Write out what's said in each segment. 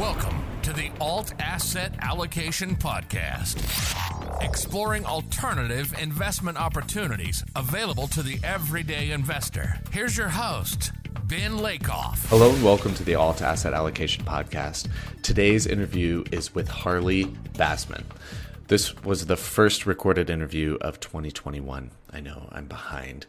Welcome to the Alt Asset Allocation Podcast, exploring alternative investment opportunities available to the everyday investor. Here's your host, Ben Lakoff. Hello and welcome to the Alt Asset Allocation Podcast. Today's interview is with Harley Bassman. This was the first recorded interview of 2021. I know, I'm behind.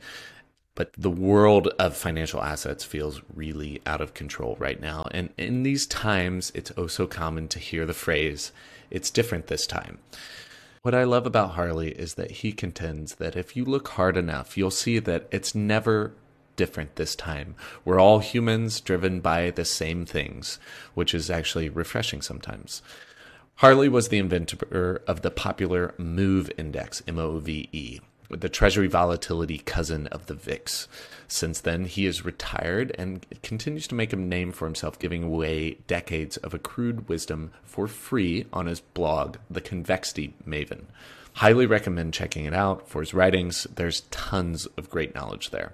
But the world of financial assets feels really out of control right now. And in these times, it's oh so common to hear the phrase, it's different this time. What I love about Harley is that he contends that if you look hard enough, you'll see that it's never different this time. We're all humans driven by the same things, which is actually refreshing sometimes. Harley was the inventor of the popular MOVE index, MOVE. The Treasury volatility cousin of the VIX. Since then, he is retired and continues to make a name for himself, giving away decades of accrued wisdom for free on his blog, The ConvexityMaven. Highly recommend checking it out for his writings. There's tons of great knowledge there.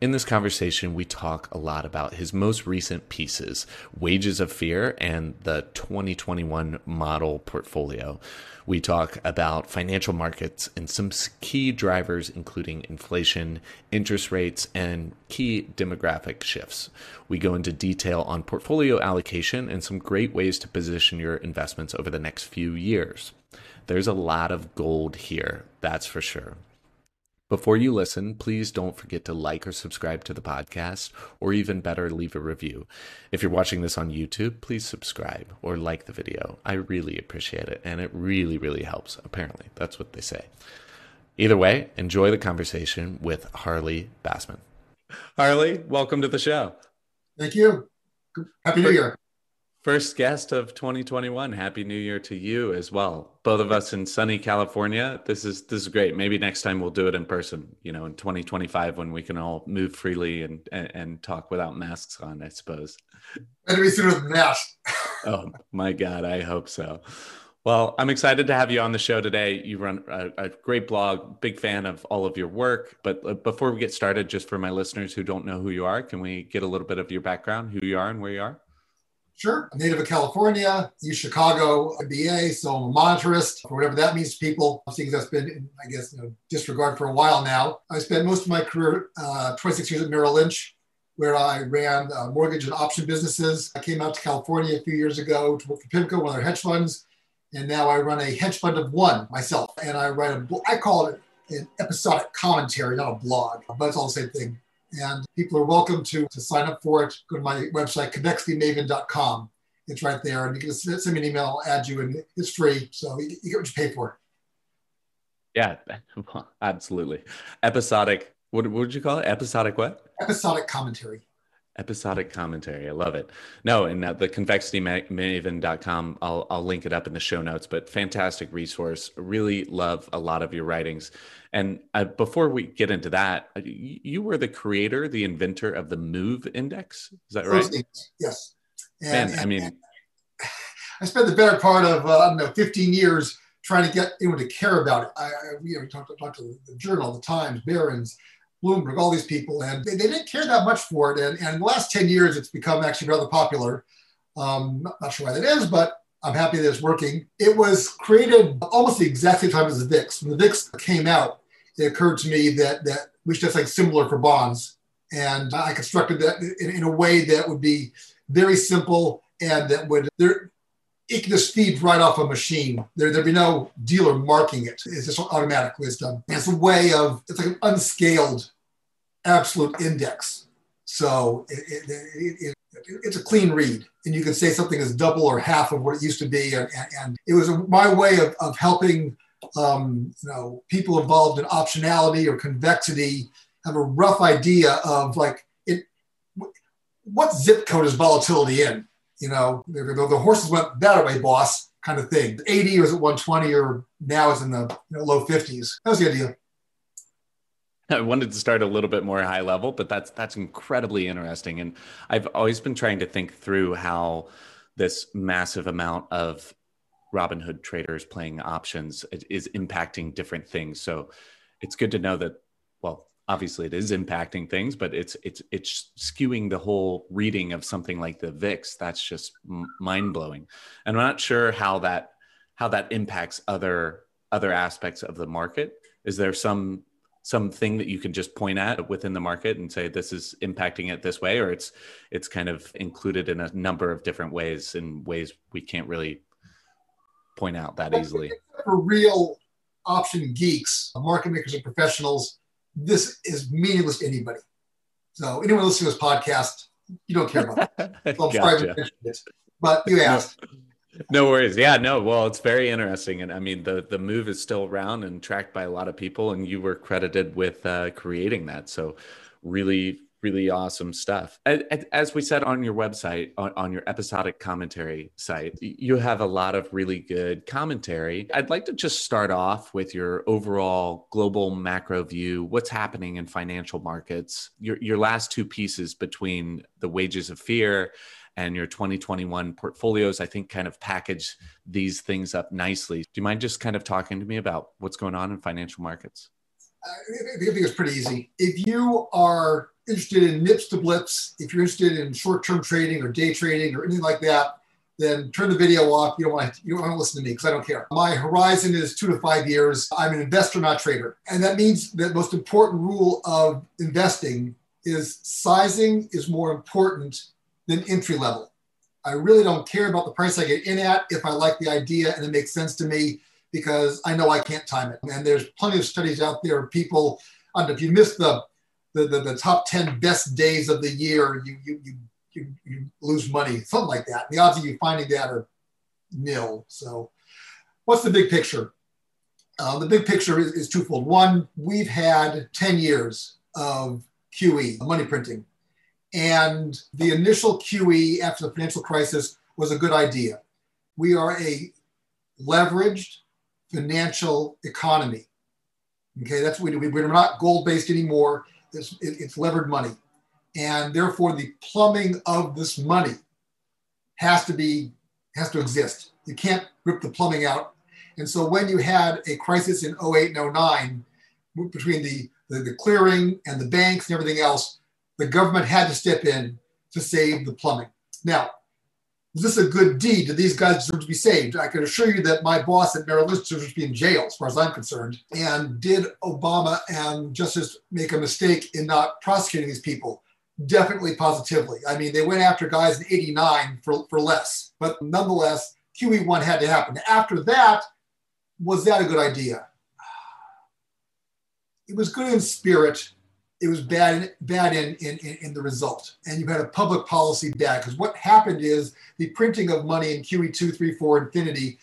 In this conversation, we talk a lot about his most recent pieces, Wages of Fear and the 2021 Model Portfolio. We talk about financial markets and some key drivers, including inflation, interest rates, and key demographic shifts. We go into detail on portfolio allocation and some great ways to position your investments over the next few years. There's a lot of gold here, that's for sure. Before you listen, please don't forget to like or subscribe to the podcast, or even better, leave a review. If you're watching this on YouTube, please subscribe or like the video. I really appreciate it, and it really, really helps, apparently. That's what they say. Either way, enjoy the conversation with Harley Bassman. Harley, welcome to the show. Thank you. Happy New Year. First guest of 2021. Happy New Year to you as well. Both of us in sunny California. This is great. Maybe next time we'll do it in person, you know, in 2025 when we can all move freely and talk without masks on, I suppose. Better be sooner than that. Oh my God, I hope so. Well, I'm excited to have you on the show today. You run a great blog, big fan of all of your work. But before we get started, just for my listeners who don't know who you are, can we get a little bit of your background, who you are and where you are? Sure. I'm native of California, U Chicago, MBA, so I'm a monetarist, or whatever that means to people, seeing that's been in, I guess, disregard for a while now. I spent most of my career, 26 years at Merrill Lynch, where I ran mortgage and option businesses. I came out to California a few years ago to work for Pimco, one of their hedge funds, and now I run a hedge fund of one myself, and I write I call it an episodic commentary, not a blog, but it's all the same thing. And people are welcome to sign up for it. Go to my website, ConvexityMaven.com. It's right there. And you can send me an email, I'll add you, and it's free. So you get what you pay for. Yeah, absolutely. Episodic, what did you call it? Episodic what? Episodic commentary. Episodic commentary. I love it. No, and the ConvexityMaven.com, I'll link it up in the show notes, but fantastic resource. Really love a lot of your writings. And before we get into that, you were the creator, the inventor of the MOVE Index. Is that right? Yes. And I spent the better part of, 15 years trying to get anyone to care about it. I talked to the Journal, the Times, Barron's, Bloomberg, all these people, and they didn't care that much for it. And in the last 10 years, it's become actually rather popular. Not sure why that is, but I'm happy that it's working. It was created almost the exact same time as the VIX. When the VIX came out, it occurred to me that we should have something similar for bonds. And I constructed that in a way that would be very simple and that it can just feed right off a machine. There'd be no dealer marking it. It's just automatic wisdom. It's a way of, it's like an unscaled absolute index. So it's a clean read. And you can say something is double or half of what it used to be. And it was my way of helping people involved in optionality or convexity have a rough idea of what zip code is volatility in? The horses went that way, boss, kind of thing. 80 was at 120, or now it's in the low 50s. That was the idea. I wanted to start a little bit more high level, but that's incredibly interesting. And I've always been trying to think through how this massive amount of Robinhood traders playing options is impacting different things. So it's good to know that, well, obviously it is impacting things, but it's skewing the whole reading of something like the VIX. That's just mind blowing. And I'm not sure how that impacts other aspects of the market. Is there something that you can just point at within the market and say, this is impacting it this way, or it's kind of included in a number of different ways, in ways we can't really point out that easily? For real option geeks, market makers and professionals, this is meaningless to anybody. So anyone listening to this podcast, you don't care about it. So I'm sorry to mention it, but you asked. No worries. Yeah, no. Well, it's very interesting. And I mean, the move is still around and tracked by a lot of people, and you were credited with creating that. So really, really awesome stuff. As we said on your website, on your episodic commentary site, you have a lot of really good commentary. I'd like to just start off with your overall global macro view, what's happening in financial markets, your last two pieces between the wages of fear and your 2021 portfolios, I think, kind of package these things up nicely. Do you mind just kind of talking to me about what's going on in financial markets? I think it's pretty easy. If you are interested in nips to blips, if you're interested in short-term trading or day trading or anything like that, then turn the video off. You don't want to listen to me because I don't care. My horizon is 2 to 5 years. I'm an investor, not trader. And that means that most important rule of investing is sizing is more important than entry level. I really don't care about the price I get in at if I like the idea and it makes sense to me, because I know I can't time it. And there's plenty of studies out there of people, if you miss the top 10 best days of the year, you lose money, something like that. The odds of you finding that are nil. So what's the big picture? The big picture is twofold. One, we've had 10 years of QE, money printing. And the initial QE after the financial crisis was a good idea. We are a leveraged financial economy. Okay, that's what we do. We're not gold-based anymore. It's levered money. And therefore, the plumbing of this money has to exist. You can't rip the plumbing out. And so when you had a crisis in 08 and 09, between the clearing and the banks and everything else, the government had to step in to save the plumbing. Now, is this a good deed? Do these guys deserve to be saved? I can assure you that my boss at Merrill Lynch deserves to be in jail, as far as I'm concerned. And did Obama and Justice make a mistake in not prosecuting these people? Definitely, positively. I mean, they went after guys in 89 for less. But nonetheless, QE1 had to happen. After that, was that a good idea? It was good in spirit. It was bad in the result. And you had a public policy bad, because what happened is the printing of money in QE2, 3, 4, infinity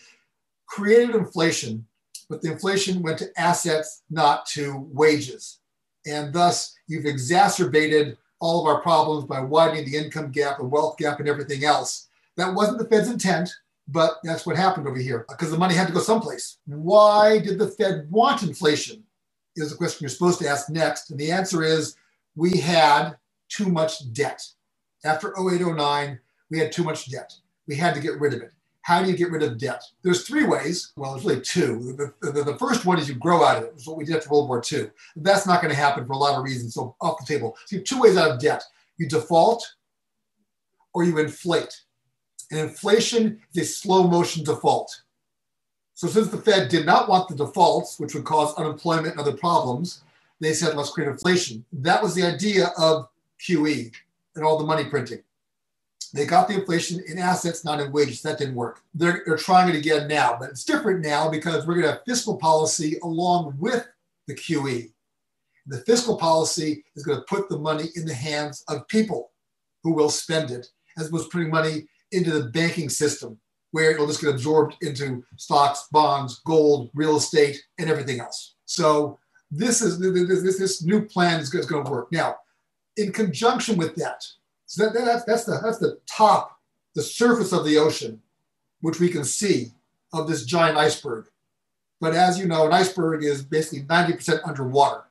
created inflation, but the inflation went to assets, not to wages. And thus, you've exacerbated all of our problems by widening the income gap and wealth gap and everything else. That wasn't the Fed's intent, but that's what happened over here, because the money had to go someplace. Why did the Fed want inflation? Is the question you're supposed to ask next. And the answer is, we had too much debt. After 08-09, we had too much debt. We had to get rid of it. How do you get rid of debt? There's three ways. Well, there's really two. The first one is you grow out of it. That's what we did after World War II. That's not going to happen for a lot of reasons, so off the table. So you have two ways out of debt. You default or you inflate. And inflation is a slow motion default. So since the Fed did not want the defaults, which would cause unemployment and other problems, they said, let's create inflation. That was the idea of QE and all the money printing. They got the inflation in assets, not in wages. That didn't work. They're trying it again now, but it's different now because we're going to have fiscal policy along with the QE. The fiscal policy is going to put the money in the hands of people who will spend it, as opposed to putting money into the banking system, where it'll just get absorbed into stocks, bonds, gold, real estate, and everything else. So this new plan is going to work. Now, in conjunction with that, so that's the top, the surface of the ocean, which we can see of this giant iceberg. But as you know, an iceberg is basically 90% underwater.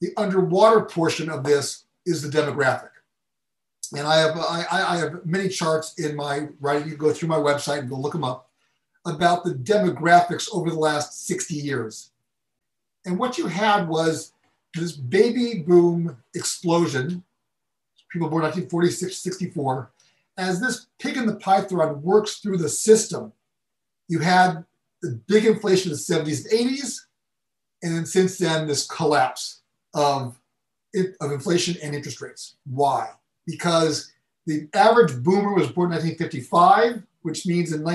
The underwater portion of this is the demographic. And I have many charts in my writing. You can go through my website and go look them up about the demographics over the last 60 years. And what you had was this baby boom explosion, people born 1946, 64, as this pig in the python works through the system, you had the big inflation of the 70s and 80s, and then since then, this collapse of inflation and interest rates. Why? Because the average boomer was born in 1955, which means in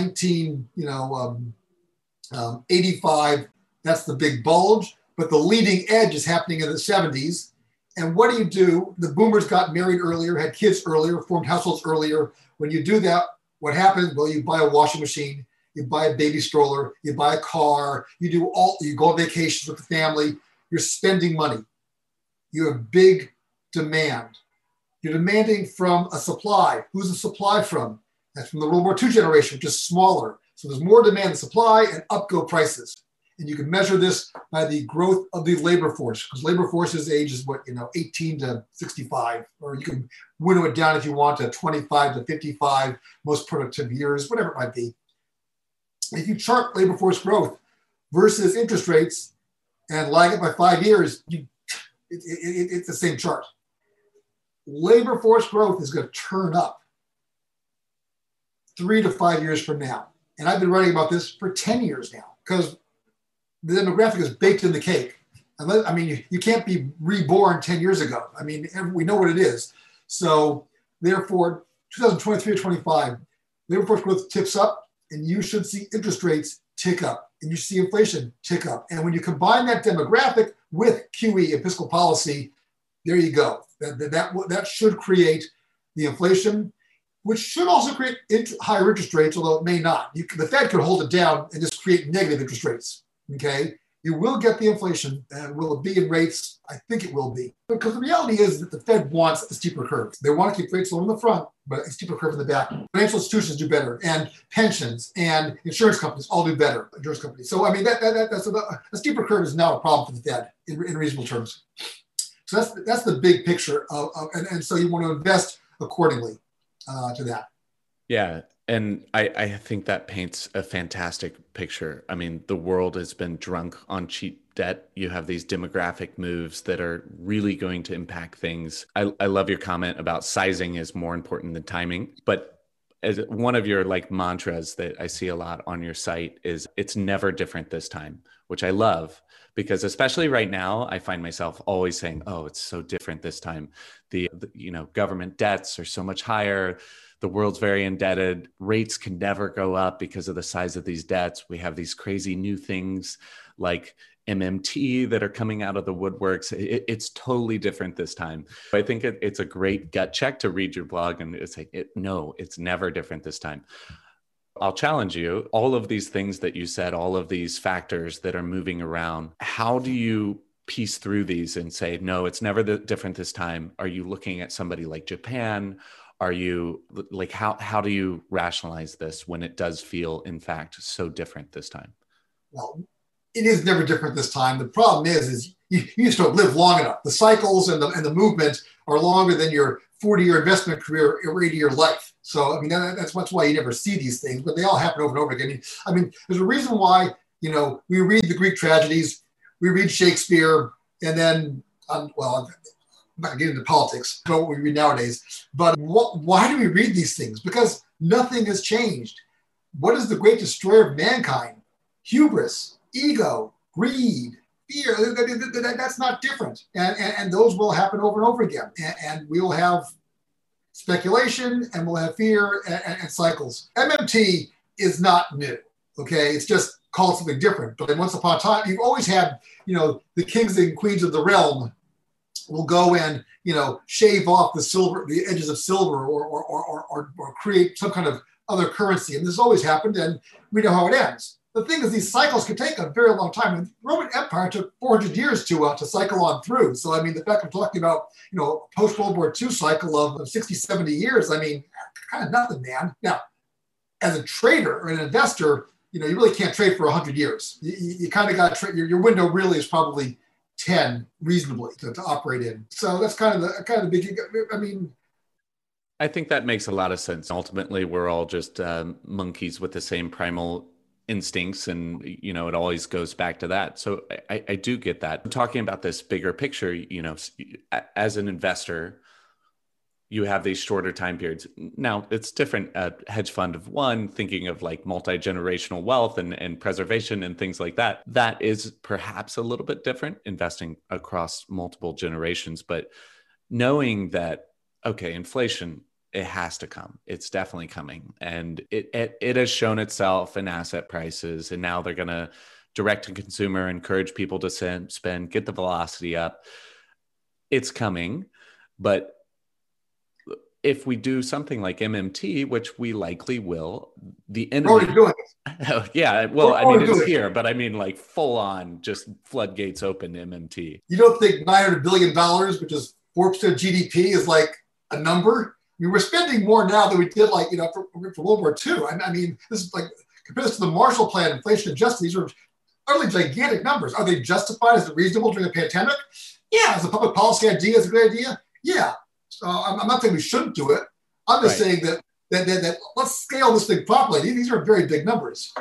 85, that's the big bulge, but the leading edge is happening in the 70s. And what do? The boomers got married earlier, had kids earlier, formed households earlier. When you do that, what happens? Well, you buy a washing machine, you buy a baby stroller, you buy a car, you go on vacations with the family, you're spending money. You have big demand. You're demanding from a supply. Who's the supply from? That's from the World War II generation, which is smaller. So there's more demand than supply, and up go prices. And you can measure this by the growth of the labor force, because labor force's age is 18 to 65, or you can winnow it down if you want to 25 to 55, most productive years, whatever it might be. If you chart labor force growth versus interest rates and lag it by 5 years, it's the same chart. Labor force growth is going to turn up 3 to 5 years from now. And I've been writing about this for 10 years now, because the demographic is baked in the cake. I mean, you can't be reborn 10 years ago. I mean, we know what it is. So therefore, 2023 to 25, labor force growth tips up, and you should see interest rates tick up, and you see inflation tick up. And when you combine that demographic with QE, fiscal policy, there you go. That should create the inflation, which should also create higher interest rates, although it may not. The Fed could hold it down and just create negative interest rates. Okay, you will get the inflation, and will it be in rates? I think it will be, because the reality is that the Fed wants a steeper curve. They want to keep rates low in the front, but a steeper curve in the back. Financial institutions do better, and pensions and insurance companies all do better. Insurance companies. So I mean, a steeper curve is now a problem for the Fed in reasonable terms. So that's the big picture, and so you want to invest accordingly to that. Yeah. And I think that paints a fantastic picture. I mean, the world has been drunk on cheap debt. You have these demographic moves that are really going to impact things. I love your comment about sizing is more important than timing. But as one of your mantras that I see a lot on your site is it's never different this time, which I love, because especially right now, I find myself always saying, oh, it's so different this time. The government debts are so much higher. The world's very indebted. Rates can never go up because of the size of these debts. We have these crazy new things like MMT that are coming out of the woodworks. It's totally different this time. I think it's a great gut check to read your blog and it's like, no, it's never different this time. I'll challenge you. All of these things that you said, all of these factors that are moving around, how do you piece through these and say, no, it's never different this time? Are you looking at somebody like Japan? Are you how do you rationalize this when it does feel, in fact, so different this time? Well, it is never different this time. The problem is you just don't live long enough. The cycles and the movement are longer than your 40-year investment career or 80-year life. So, I mean, that's why you never see these things, but they all happen over and over again. I mean, there's a reason why, we read the Greek tragedies, we read Shakespeare, and then, I'm not getting into politics, but what we read nowadays. But why do we read these things? Because nothing has changed. What is the great destroyer of mankind? Hubris, ego, greed, fear. That's not different. And those will happen over and over again. And we will have speculation, and we'll have fear and cycles. MMT is not new, okay? It's just called something different. But once upon a time, you've always had, the kings and queens of the realm will go and shave off the edges of silver, or create some kind of other currency. And this has always happened, and we know how it ends. The thing is, these cycles could take a very long time. And the Roman Empire took 400 years to cycle on through. So I mean, the fact I'm talking about, post-World War II cycle of 60, 70 years, I mean, kind of nothing, man. Now, as a trader or an investor, you really can't trade for 100 years. You kind of got to trade. Your window really is probably 10 reasonably to operate in. So that's kind of the big, I mean. I think that makes a lot of sense. Ultimately, we're all just monkeys with the same primal instincts. And, you know, it always goes back to that. So I do get that. Talking about this bigger picture, you know, as an investor, you have these shorter time periods. Now it's different at hedge fund of one, thinking of like multi-generational wealth and preservation and things like that. That is perhaps a little bit different, investing across multiple generations, but knowing that, okay, inflation, it has to come. It's definitely coming. And it has shown itself in asset prices. And now they're going to direct to consumer, encourage people to spend, get the velocity up. It's coming, but if we do something like MMT, which we likely will, the enemy. We're already doing it. Yeah, well, I mean, it's here, but I mean, like full on, just floodgates open MMT. You don't think $900 billion, which is 4% of GDP, is like a number? I mean, we're spending more now than we did, like, you know, for World War II. I mean, this is like, compared to the Marshall Plan, inflation adjusted, these are utterly gigantic numbers. Are they justified? Is it reasonable during a pandemic? Yeah. Is a public policy idea is a good idea? Yeah. So I'm not saying we shouldn't do it. I'm just saying that let's scale this thing properly. These are very big numbers.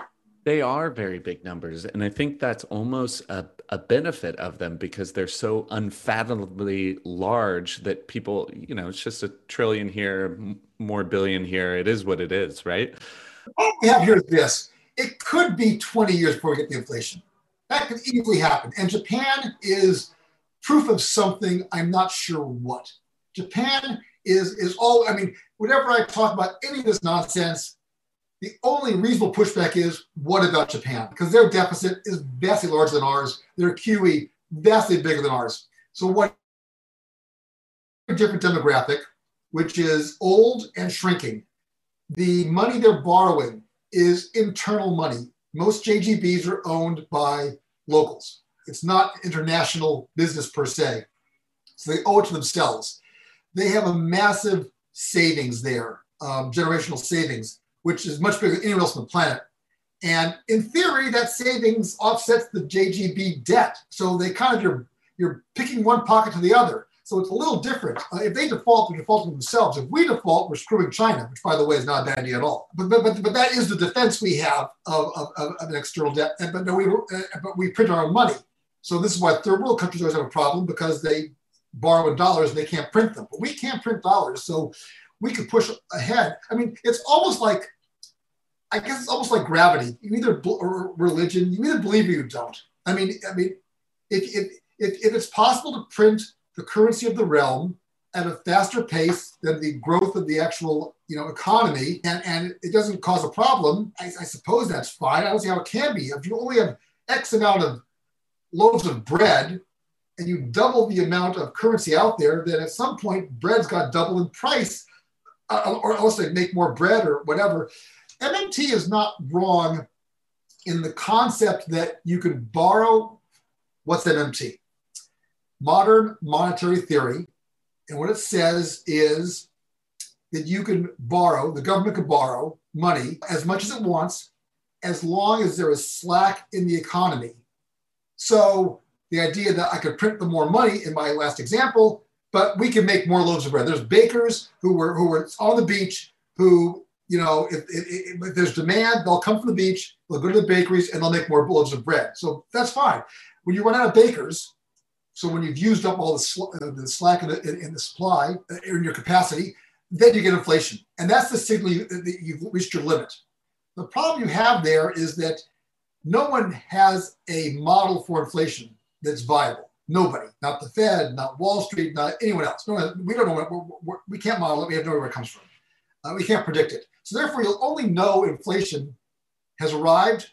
They are very big numbers. And I think that's almost a benefit of them because they're so unfathomably large that people, you know, it's just $1 trillion here, more billion here. It is what it is, right? What we have here is this. It could be 20 years before we get the inflation. That could easily happen. And Japan is proof of something. I'm not sure what. Japan is all, I mean, whenever I talk about any of this nonsense, the only reasonable pushback is, what about Japan? Because their deficit is vastly larger than ours. Their QE, vastly bigger than ours. So what a different demographic, which is old and shrinking. The money they're borrowing is internal money. Most JGBs are owned by locals. It's not international business per se. So they owe it to themselves. They have a massive savings there, generational savings, which is much bigger than anyone else on the planet. And in theory, that savings offsets the JGB debt. So they kind of, you're picking one pocket to the other. So it's a little different. If they default, they're defaulting themselves. If we default, we're screwing China, which, by the way, is not a bad idea at all. But that is the defense we have of an external debt. But we print our own money. So this is why third world countries always have a problem, because they borrow in dollars and they can't print them. But we can't print dollars, so we could push ahead. I mean, it's almost like, I guess it's almost like gravity. You either, or religion, you either believe or you don't. I mean, if it's possible to print the currency of the realm at a faster pace than the growth of the actual, you know, economy, and it doesn't cause a problem, I suppose that's fine. I don't see how it can be. If you only have X amount of loaves of bread and you double the amount of currency out there, then at some point bread's got double in price, or else they make more bread or whatever. MMT is not wrong in the concept that you can borrow. What's MMT? Modern monetary theory. And what it says is that you can borrow, the government can borrow money as much as it wants, as long as there is slack in the economy. So the idea that I could print the more money in my last example, but we can make more loaves of bread. There's bakers who were on the beach who, you know, if there's demand, they'll come from the beach, they'll go to the bakeries, and they'll make more loaves of bread. So that's fine. When you run out of bakers, so when you've used up all the slack in the supply, in your capacity, then you get inflation. And that's the signal that you've reached your limit. The problem you have there is that no one has a model for inflation that's viable. Nobody, not the Fed, not Wall Street, not anyone else. No, we don't know what we can't model it. We have no idea where it comes from. We can't predict it. So therefore, you'll only know inflation has arrived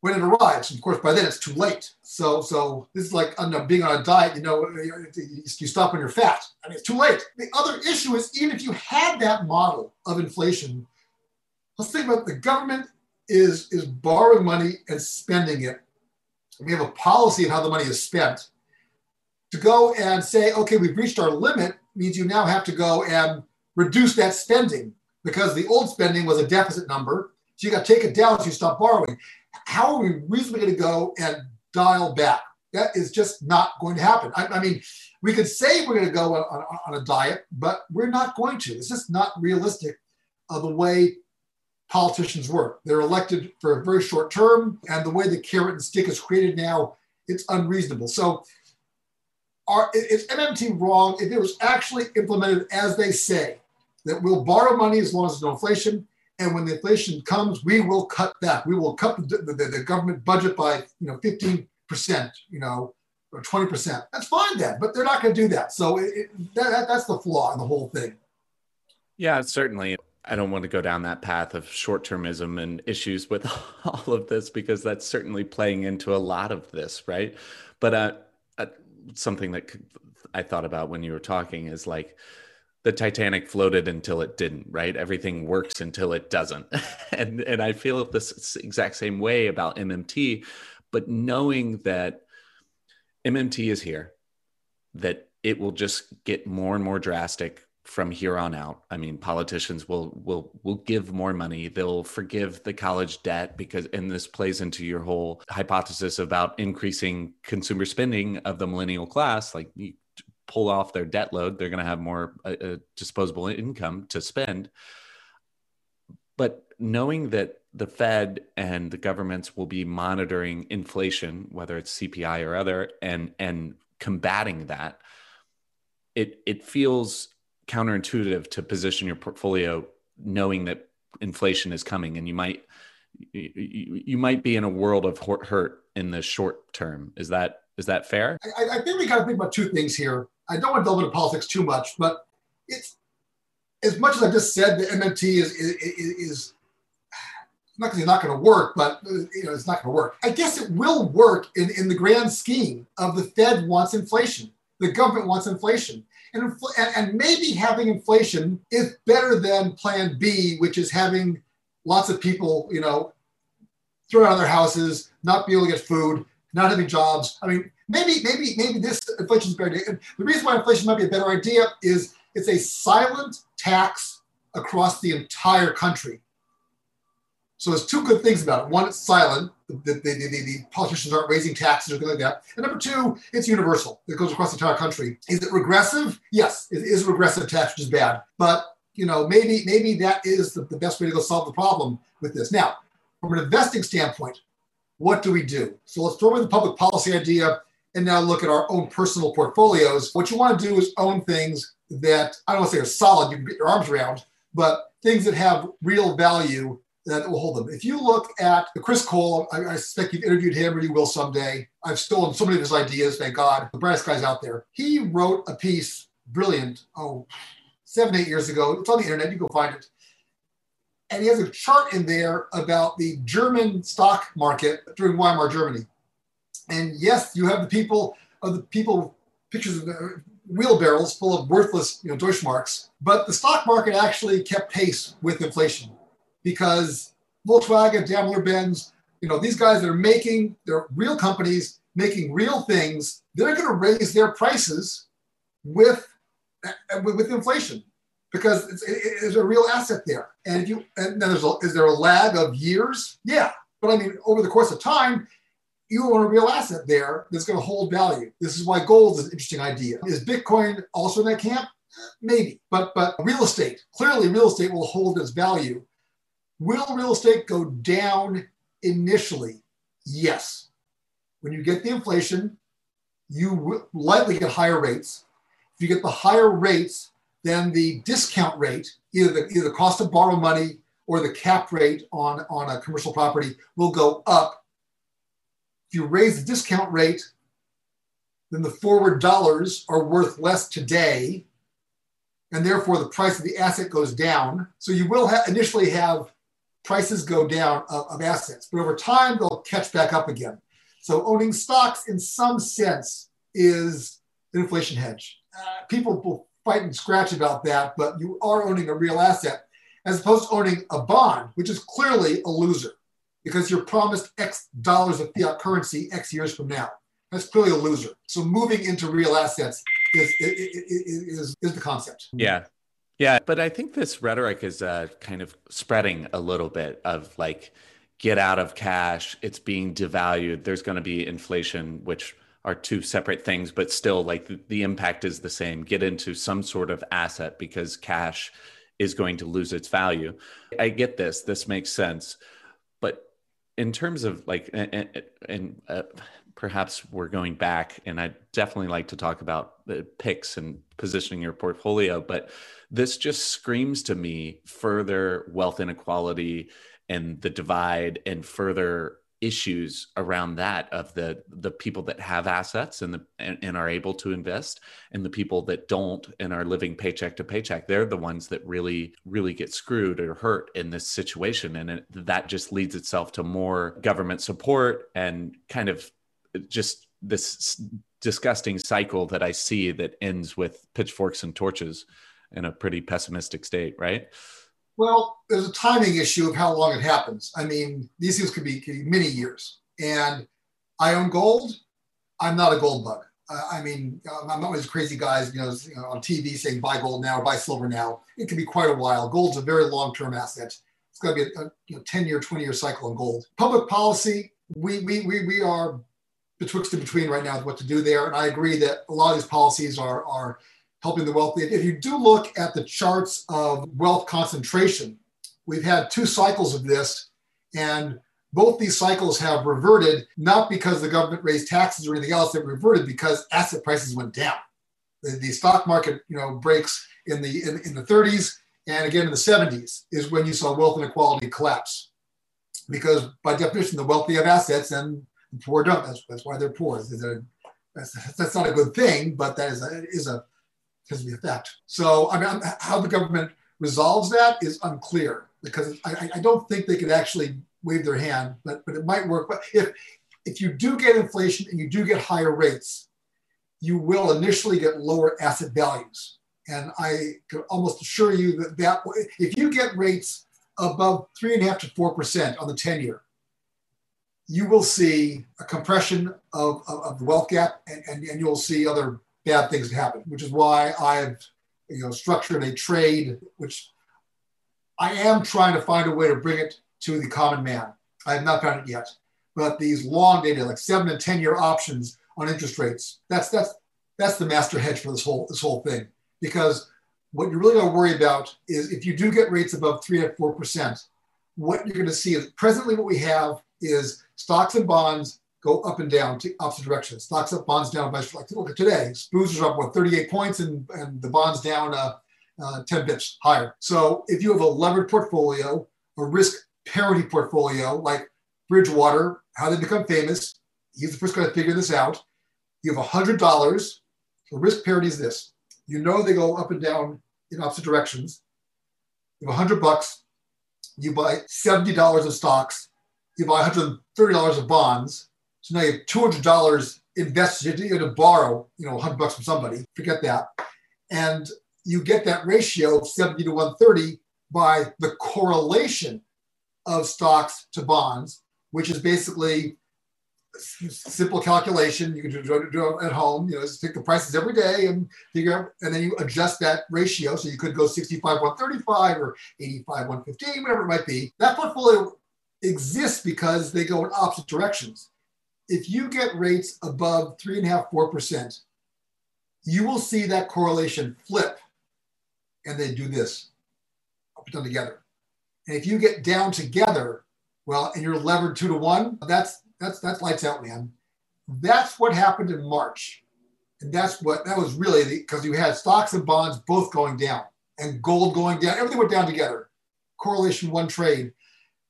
when it arrives. And of course, by then it's too late. So this is like being on a diet. You know, you stop when you're fat. I mean, it's too late. The other issue is, even if you had that model of inflation, let's think about the government is borrowing money and spending it. We have a policy of how the money is spent. To go and say, okay, we've reached our limit, means you now have to go and reduce that spending, because the old spending was a deficit number. So you got to take it down so you stop borrowing. How are we reasonably going to go and dial back? That is just not going to happen. I mean, we could say we're going to go on a diet, but we're not going to. It's just not realistic of the way politicians work. They're elected for a very short term, and the way the carrot and stick is created now, it's unreasonable. So is MMT wrong if it was actually implemented as they say, that we'll borrow money as long as there's no inflation, and when the inflation comes, we will cut that. We will cut the government budget by 15%, or 20%. That's fine then, but they're not going to do that. So that's the flaw in the whole thing. Yeah, certainly. I don't want to go down that path of short-termism and issues with all of this, because that's certainly playing into a lot of this, right? But something that I thought about when you were talking is like, the Titanic floated until it didn't, right? Everything works until it doesn't. And I feel this exact same way about MMT, but knowing that MMT is here, that it will just get more and more drastic from here on out. I mean, politicians will give more money. They'll forgive the college debt because this plays into your whole hypothesis about increasing consumer spending of the millennial class. Like, you pull off their debt load, they're going to have more disposable income to spend. But knowing that the Fed and the governments will be monitoring inflation, whether it's CPI or other, and combating that, it feels counterintuitive to position your portfolio knowing that inflation is coming, and you might be in a world of hurt in the short term. Is that fair? I think we got to think about two things here. I don't want to delve into politics too much, but it's, as much as I just said, the MMT is not because it's not going to work, but it's not going to work. I guess it will work in the grand scheme of the Fed wants inflation. The government wants inflation. And maybe having inflation is better than plan B, which is having lots of people, thrown out of their houses, not be able to get food, not having jobs. I mean, maybe this inflation is better. And the reason why inflation might be a better idea is it's a silent tax across the entire country. So there's two good things about it. One, it's silent. The politicians aren't raising taxes or anything like that. And number two, it's universal. It goes across the entire country. Is it regressive? Yes, it is a regressive tax, which is bad. But, maybe that is the best way to go solve the problem with this. Now, from an investing standpoint, what do we do? So let's throw away the public policy idea and now look at our own personal portfolios. What you want to do is own things that, I don't want to say are solid, you can get your arms around, but things that have real value that will hold them. If you look at Chris Cole, I suspect you've interviewed him or you will someday. I've stolen so many of his ideas, thank God. The brightest guy's out there. He wrote a piece, brilliant, 7-8 years ago. It's on the internet, you can go find it. And he has a chart in there about the German stock market during Weimar Germany. And yes, you have the people, pictures of wheelbarrows full of worthless Deutschmarks, but the stock market actually kept pace with inflation, because Volkswagen, Daimler-Benz, these guys that are they're real companies making real things, they're going to raise their prices with inflation, because it's a real asset there. Is there a lag of years? Yeah. But I mean, over the course of time, you own a real asset there that's going to hold value. This is why gold is an interesting idea. Is Bitcoin also in that camp? Maybe. But real estate, clearly real estate will hold its value. Will real estate go down initially? Yes. When you get the inflation, you will likely get higher rates. If you get the higher rates, then the discount rate, either the cost of borrow money or the cap rate on a commercial property, will go up. If you raise the discount rate, then the forward dollars are worth less today, and therefore the price of the asset goes down. So you will initially have prices go down of assets, but over time they'll catch back up again. So owning stocks in some sense is an inflation hedge. People will fight and scratch about that, but you are owning a real asset as opposed to owning a bond, which is clearly a loser because you're promised X dollars of fiat currency X years from now. That's clearly a loser. So moving into real assets is the concept. Yeah. But I think this rhetoric is kind of spreading a little bit of like, get out of cash. It's being devalued. There's going to be inflation, which are two separate things, but still like the impact is the same. Get into some sort of asset because cash is going to lose its value. I get this. This makes sense. But in terms of like, and perhaps we're going back, and I definitely like to talk about the picks and positioning your portfolio, but this just screams to me further wealth inequality and the divide and further issues around that of the people that have assets and are able to invest, and the people that don't and are living paycheck to paycheck. They're the ones that really, really get screwed or hurt in this situation. And that just leads itself to more government support and kind of just this disgusting cycle that I see that ends with pitchforks and torches in a pretty pessimistic state, right? Well, there's a timing issue of how long it happens. I mean, these things could be many years. And I own gold. I'm not a gold bug. I mean, I'm not one of those crazy guys, on TV saying buy gold now or buy silver now. It could be quite a while. Gold's a very long-term asset. It's got to be a 10-year, 20-year cycle in gold. Public policy, we are betwixt and between right now with what to do there. And I agree that a lot of these policies are helping the wealthy. If you do look at the charts of wealth concentration, we've had two cycles of this, and both these cycles have reverted, not because the government raised taxes or anything else. They reverted because asset prices went down. The stock market, breaks in the 30s, and again in the 70s is when you saw wealth inequality collapse, because by definition the wealthy have assets and the poor don't. That's why they're poor. That's not a good thing, but that is because of the effect. So I mean, how the government resolves that is unclear, because I don't think they could actually wave their hand, but it might work. But if you do get inflation and you do get higher rates, you will initially get lower asset values. And I can almost assure you that if you get rates above 3.5 to 4% on the 10-year, you will see a compression of the wealth gap, and you'll see other bad things happen, which is why I've structured a trade, which I am trying to find a way to bring it to the common man. I have not found it yet, but these long dated, like 7 and 10 year options on interest rates, that's the master hedge for this whole thing. Because what you're really going to worry about is if you do get rates above 3 at 4%, what you're going to see is presently what we have is stocks and bonds go up and down to opposite directions. Stocks up, bonds down. By like look at today, Boozer's up 38 points, and the bonds down 10 bips higher. So if you have a levered portfolio, a risk parity portfolio like Bridgewater, how they become famous, he's the first guy to figure this out. You have $100. So risk parity is this: they go up and down in opposite directions. You have $100. You buy $70 of stocks. You buy $130 of bonds. So now you have $200 invested. You have to borrow, $100 from somebody. Forget that. And you get that ratio of 70 to 130 by the correlation of stocks to bonds, which is basically simple calculation. You can do it at home. Just take the prices every day and figure out, and then you adjust that ratio. So you could go 65-135 or 85-115, whatever it might be. That portfolio exists because they go in opposite directions. If you get rates above 3.5%, 4%, you will see that correlation flip, and they do this, up and down together. And if you get down together, and you're levered 2 to 1, that's lights out, man. That's what happened in March, and that was really because you had stocks and bonds both going down, and gold going down. Everything went down together. Correlation one trade.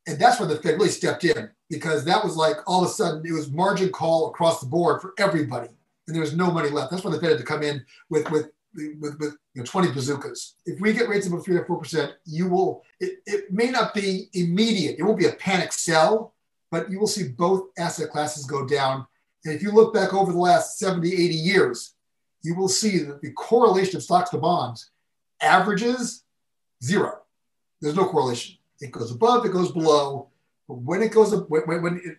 And that's where the Fed really stepped in, because that was like all of a sudden it was margin call across the board for everybody, and there was no money left. That's when the Fed had to come in with 20 bazookas. If we get rates above 3 or 4%, you will. It may not be immediate. It won't be a panic sell, but you will see both asset classes go down. And if you look back over the last 70, 80 years, you will see that the correlation of stocks to bonds averages 0. There's no correlation. It goes above, it goes below. But when it goes up, when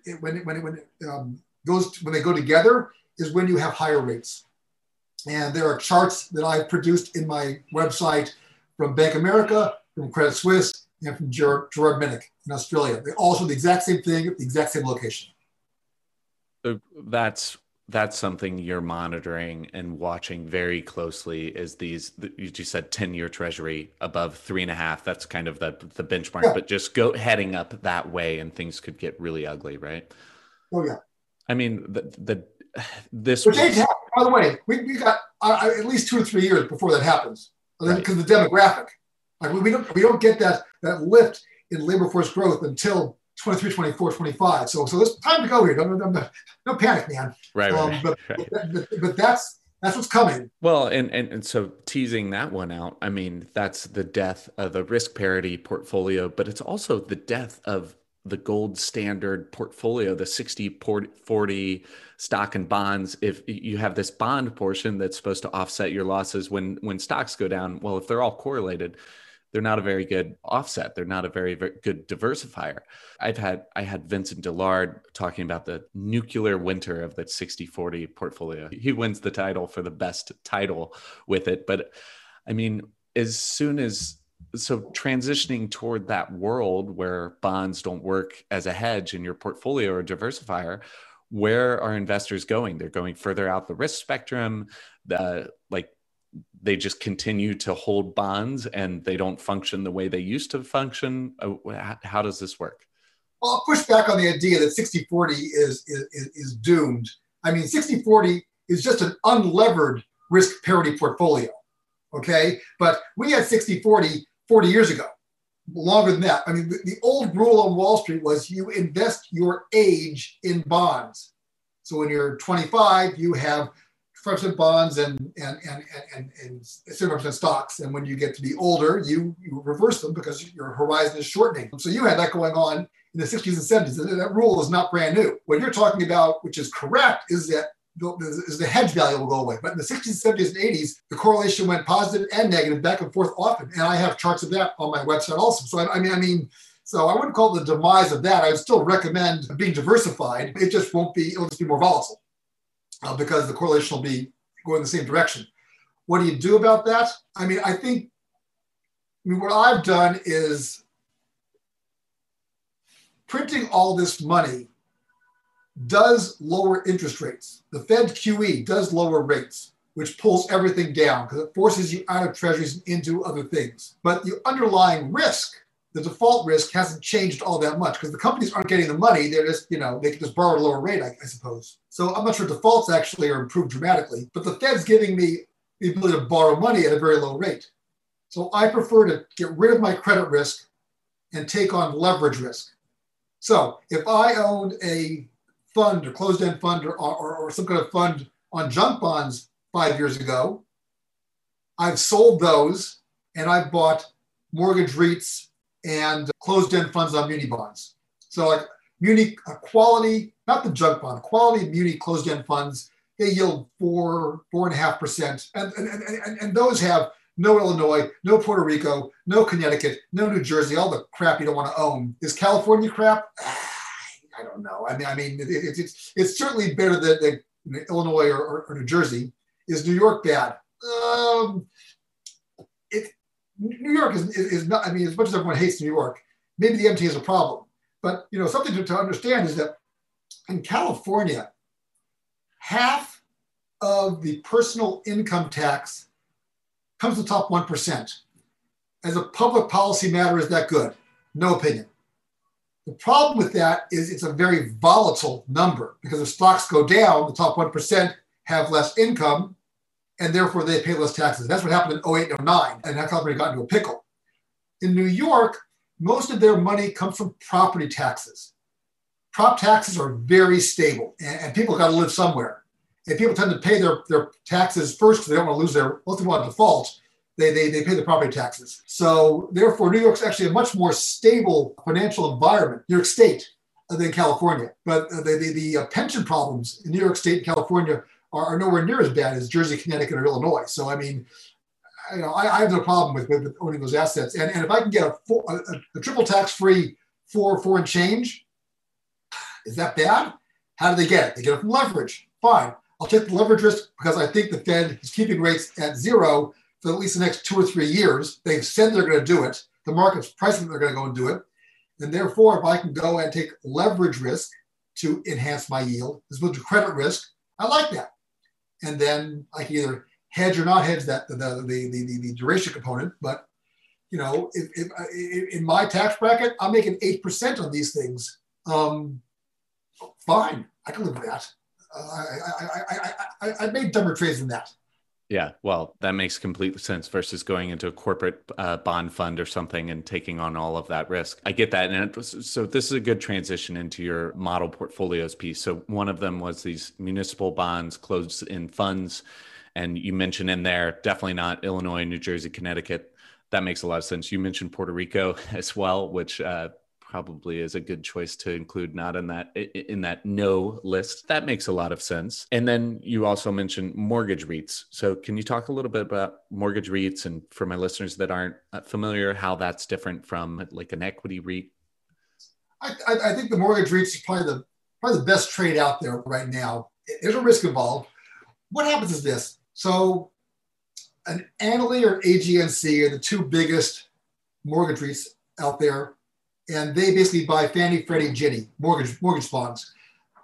they go together, is when you have higher rates. And there are charts that I've produced in my website from Bank America, from Credit Suisse, and from Gerard Minnick in Australia. They all show the exact same thing at the exact same location. So that's that's something you're monitoring and watching very closely, is these, you just said 10-year treasury above 3.5. That's kind of the benchmark, yeah. But just go heading up that way and things could get really ugly, right? Oh yeah. I mean, this. Which was, by the way, we got at least 2 or 3 years before that happens, because right. Of the demographic. Like we don't get that lift in labor force growth until 23, 24, 25. So there's time to go here. No panic, man. Right. Right. But that's what's coming. Well, and so teasing that one out, I mean, that's the death of the risk parity portfolio, but it's also the death of the gold standard portfolio, the 60/40 stock and bonds. If you have this bond portion that's supposed to offset your losses when stocks go down, well, if they're all correlated, they're not a very good offset. They're not a very, very good diversifier. I had Vincent Dillard talking about the nuclear winter of the 60/40 portfolio. He wins the title for the best title with it. But I mean, so transitioning toward that world where bonds don't work as a hedge in your portfolio or diversifier, where are investors going? They're going further out the risk spectrum. They just continue to hold bonds and they don't function the way they used to function. How does this work? Well, I'll push back on the idea that 60/40 is doomed. I mean, 60/40 is just an unlevered risk parity portfolio, okay? But we had 60/40 40 years ago, longer than that. I mean, the old rule on Wall Street was you invest your age in bonds. So when you're 25, you have 5% bonds and 7% stocks. And when you get to be older, you reverse them because your horizon is shortening. So you had that going on in the 60s and 70s. And that rule is not brand new. What you're talking about, which is correct, is that the hedge value will go away. But in the 60s, 70s, and 80s, the correlation went positive and negative back and forth often. And I have charts of that on my website also. So So I wouldn't call it the demise of that. I would still recommend being diversified. It'll just be more volatile. Because the correlation will be going the same direction. What do you do about that? I think what I've done is printing all this money does lower interest rates. The Fed QE does lower rates, which pulls everything down because it forces you out of treasuries and into other things. But the underlying risk, the default risk, hasn't changed all that much because the companies aren't getting the money. They're just, they can just borrow at a lower rate, I suppose. So I'm not sure defaults actually are improved dramatically, but the Fed's giving me the ability to borrow money at a very low rate. So I prefer to get rid of my credit risk and take on leverage risk. So if I owned a fund or closed-end fund or some kind of fund on junk bonds 5 years ago, I've sold those and I've bought mortgage REITs and closed-end funds on muni bonds. So like muni quality, not the junk bond, quality muni closed-end funds, they yield 4.5%. And those have no Illinois, no Puerto Rico, no Connecticut, no New Jersey, all the crap you don't want to own. Is California crap? I don't know. It's certainly better than Illinois or New Jersey. Is New York bad? New York is not, as much as everyone hates New York, maybe the MMT is a problem. But, something to understand is that in California, half of the personal income tax comes to the top 1%. As a public policy matter, is that good? No opinion. The problem with that is it's a very volatile number because if stocks go down, the top 1% have less income, and therefore they pay less taxes. That's what happened in 08 and 09, and that company got into a pickle. In New York, most of their money comes from property taxes. Prop taxes are very stable, and people got to live somewhere. And people tend to pay their taxes first because they don't want to lose their, unless they want to default, they pay the property taxes. So therefore, New York's actually a much more stable financial environment, New York State, than California. But the pension problems in New York State and California are nowhere near as bad as Jersey, Connecticut, or Illinois. So, I have no problem with owning those assets. And if I can get a triple tax-free foreign change, is that bad? How do they get it? They get it from leverage. Fine. I'll take the leverage risk because I think the Fed is keeping rates at zero for at least the next 2 or 3 years. They've said they're going to do it. The market's pricing they're going to go and do it. And therefore, if I can go and take leverage risk to enhance my yield, as opposed to credit risk, I like that. And then I can either hedge or not hedge that the duration component. But you know, if in my tax bracket, I'm making 8% on these things. Fine, I can live with that. I've made dumber trades than that. Yeah, well, that makes complete sense versus going into a corporate bond fund or something and taking on all of that risk. I get that. And so this is a good transition into your model portfolios piece. So one of them was these municipal bonds, closed-end funds. And you mentioned in there, definitely not Illinois, New Jersey, Connecticut. That makes a lot of sense. You mentioned Puerto Rico as well, which probably is a good choice to include, not in that no list. That makes a lot of sense. And then you also mentioned mortgage REITs. So can you talk a little bit about mortgage REITs, and for my listeners that aren't familiar, how that's different from like an equity REIT? I think the mortgage REITs is probably the best trade out there right now. There's a risk involved. What happens is this. So an Annaly or AGNC are the two biggest mortgage REITs out there. And they basically buy Fannie, Freddie, Ginnie mortgage bonds.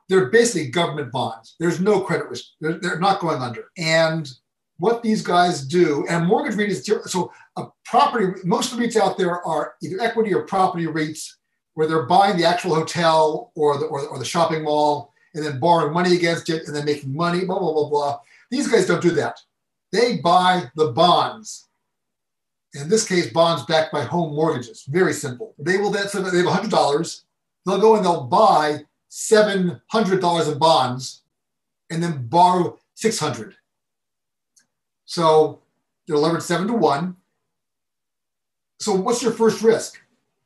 They're basically government bonds. There's no credit risk. They're not going under. And what these guys do, and mortgage REIT is, so a property, most of the REITs out there are either equity or property REITs, where they're buying the actual hotel or the shopping mall and then borrowing money against it and then making money, blah, blah, blah, blah. These guys don't do that. They buy the bonds. In this case, bonds backed by home mortgages. Very simple. They will then, so they have $100. They'll go and they'll buy $700 of bonds and then borrow $600. So they're leveraged 7 to 1. So what's your first risk?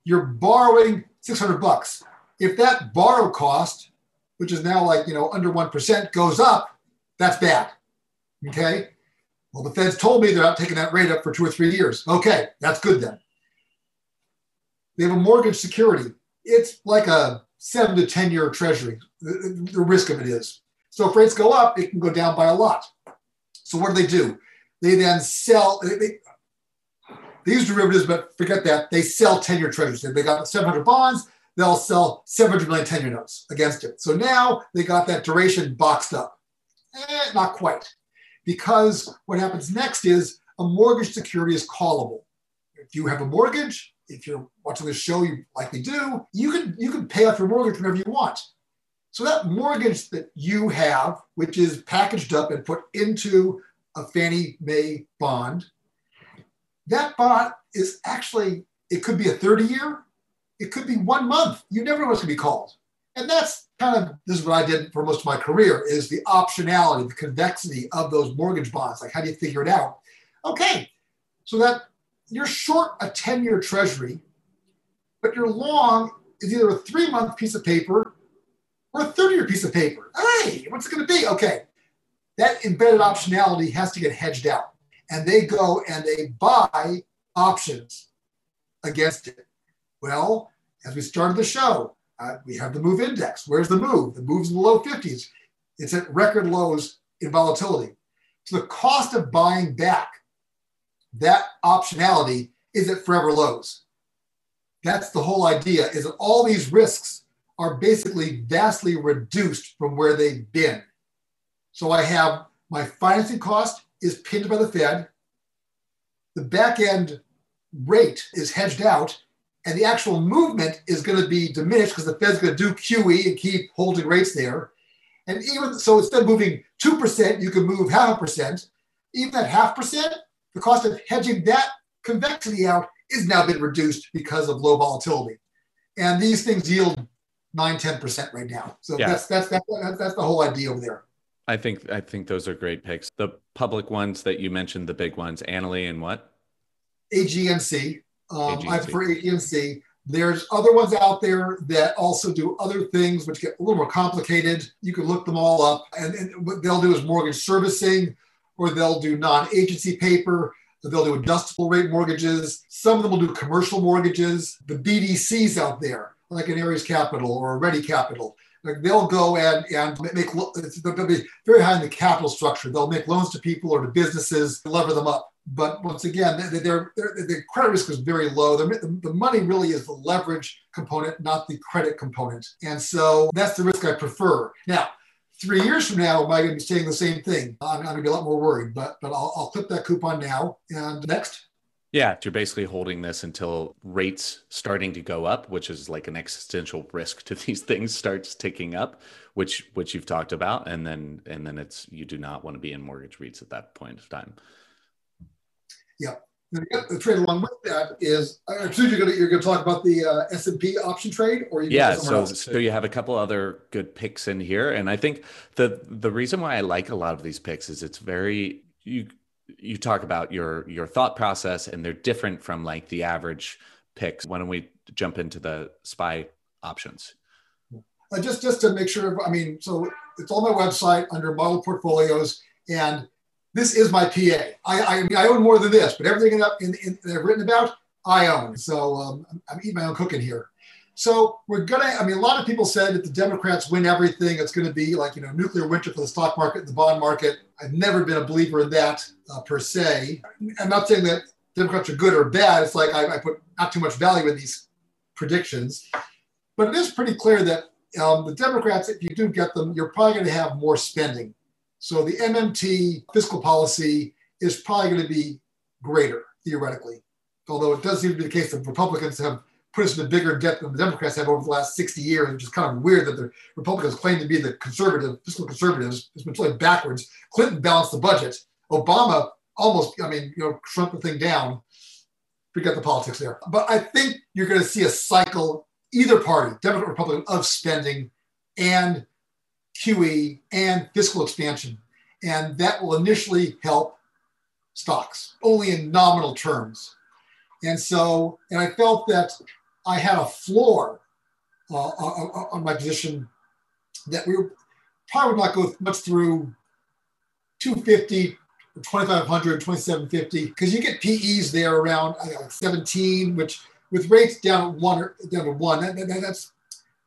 You're borrowing $600. If that borrow cost, which is now like, you know, under 1%, goes up, that's bad. Okay. Well, the Fed's told me they're not taking that rate up for 2 or 3 years. Okay, that's good then. They have a mortgage security. It's like a 7 to 10 year treasury. The risk of it is. So if rates go up, it can go down by a lot. So what do? They then sell, they use derivatives, but forget that. They sell 10 year treasuries. If they got 700 bonds, they'll sell 700 million 10 year notes against it. So now they got that duration boxed up. Not quite. Because what happens next is a mortgage security is callable. If you have a mortgage, if you're watching this show, you likely do, you can pay off your mortgage whenever you want. So that mortgage that you have, which is packaged up and put into a Fannie Mae bond, that bond is actually, it could be a 30 year, it could be 1 month. You never know what's going to be called. And that's kind of, this is what I did for most of my career, is the optionality, the convexity of those mortgage bonds. Like, how do you figure it out? Okay, so that you're short a 10-year treasury, but your long is either a 3-month piece of paper or a 30-year piece of paper. Hey, what's it going to be? Okay, that embedded optionality has to get hedged out. And they go and they buy options against it. Well, as we started the show, we have the MOVE index. Where's the MOVE? The MOVE's in the low 50s. It's at record lows in volatility. So the cost of buying back that optionality is at forever lows. That's the whole idea, is that all these risks are basically vastly reduced from where they've been. So I have my financing cost is pinned by the Fed. The back end rate is hedged out. And the actual movement is going to be diminished because the Fed's going to do QE and keep holding rates there. And even so, instead of moving 2%, you can move 0.5%. Even that 0.5%, the cost of hedging that convexity out is now been reduced because of low volatility. And these things yield 9, 10% right now. So yeah. That's the whole idea over there. I think those are great picks. The public ones that you mentioned, the big ones, Annaly and what? AGNC. For AGNC. There's other ones out there that also do other things which get a little more complicated. You can look them all up, and what they'll do is mortgage servicing, or they'll do non-agency paper. They'll do adjustable rate mortgages. Some of them will do commercial mortgages. The BDCs out there, like an Ares Capital or a Ready Capital, like they'll go and make, they'll be very high in the capital structure. They'll make loans to people or to businesses, lever them up. But once again, their credit risk is very low. The money really is the leverage component, not the credit component. And so that's the risk I prefer. Now, 3 years from now, am I going to be saying the same thing? I'm going to be a lot more worried, but I'll clip that coupon now. And next. Yeah, you're basically holding this until rates starting to go up, which is like an existential risk to these things, starts ticking up, which you've talked about. And then it's, you do not want to be in mortgage REITs at that point of time. Yeah. The trade along with that is, I assume you're going to talk about the S&P option trade, or you so you have a couple other good picks in here, and I think the reason why I like a lot of these picks is it's very you talk about your thought process, and they're different from like the average picks. Why don't we jump into the SPY options? Just to make sure, I mean, so it's on my website under model portfolios, and this is my PA. I own more than this, but everything that I've written about, I own. So I'm eating my own cooking here. So a lot of people said that the Democrats win everything, it's going to be like, nuclear winter for the stock market, the bond market. I've never been a believer in that per se. I'm not saying that Democrats are good or bad. It's like I put not too much value in these predictions. But it is pretty clear that the Democrats, if you do get them, you're probably going to have more spending. So the MMT fiscal policy is probably going to be greater, theoretically, although it does seem to be the case that Republicans have put us in a bigger debt than the Democrats have over the last 60 years, which is kind of weird that the Republicans claim to be the fiscal conservatives. It's been totally backwards. Clinton balanced the budget. Obama shrunk the thing down. Forget the politics there. But I think you're going to see a cycle, either party, Democrat or Republican, of spending and QE and fiscal expansion, and that will initially help stocks only in nominal terms. And so, and I felt that I had a floor on my position that we probably would not go much through 250, 2500, 2750, because you get PEs there around 17, which with rates down to one,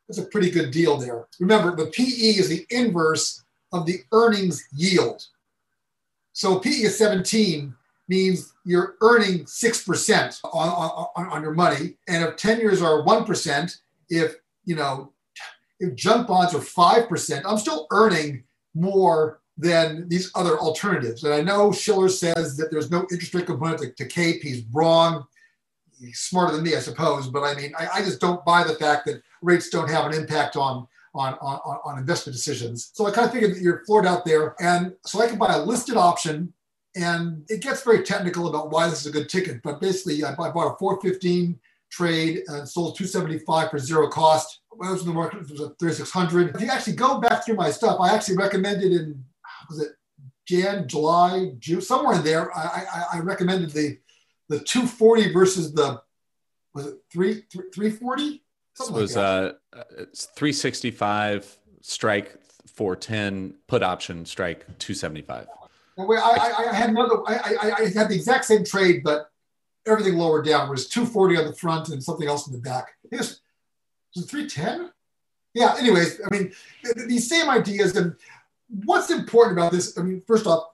that's a pretty good deal there. Remember, the PE is the inverse of the earnings yield. So PE is 17 means you're earning 6% on your money. And if 10 years are 1%, if junk bonds are 5%, I'm still earning more than these other alternatives. And I know Schiller says that there's no interest rate component to CAPE. He's wrong. He's smarter than me, I suppose. But I just don't buy the fact that rates don't have an impact on investment decisions. So I kind of figured that you're floored out there. And so I can buy a listed option, and it gets very technical about why this is a good ticket. But basically, I bought a 415 trade and sold 275 for zero cost. When I was in the market, it was at 3,600. If you actually go back through my stuff, I actually recommended July, somewhere in there, I recommended the 240 versus the, 340? Something it was it's 365 strike 410 put option strike 275. I had the exact same trade, but everything lower down. It was 240 on the front and something else in the back. It was 310. Yeah. Anyways, these same ideas. And what's important about this? First off,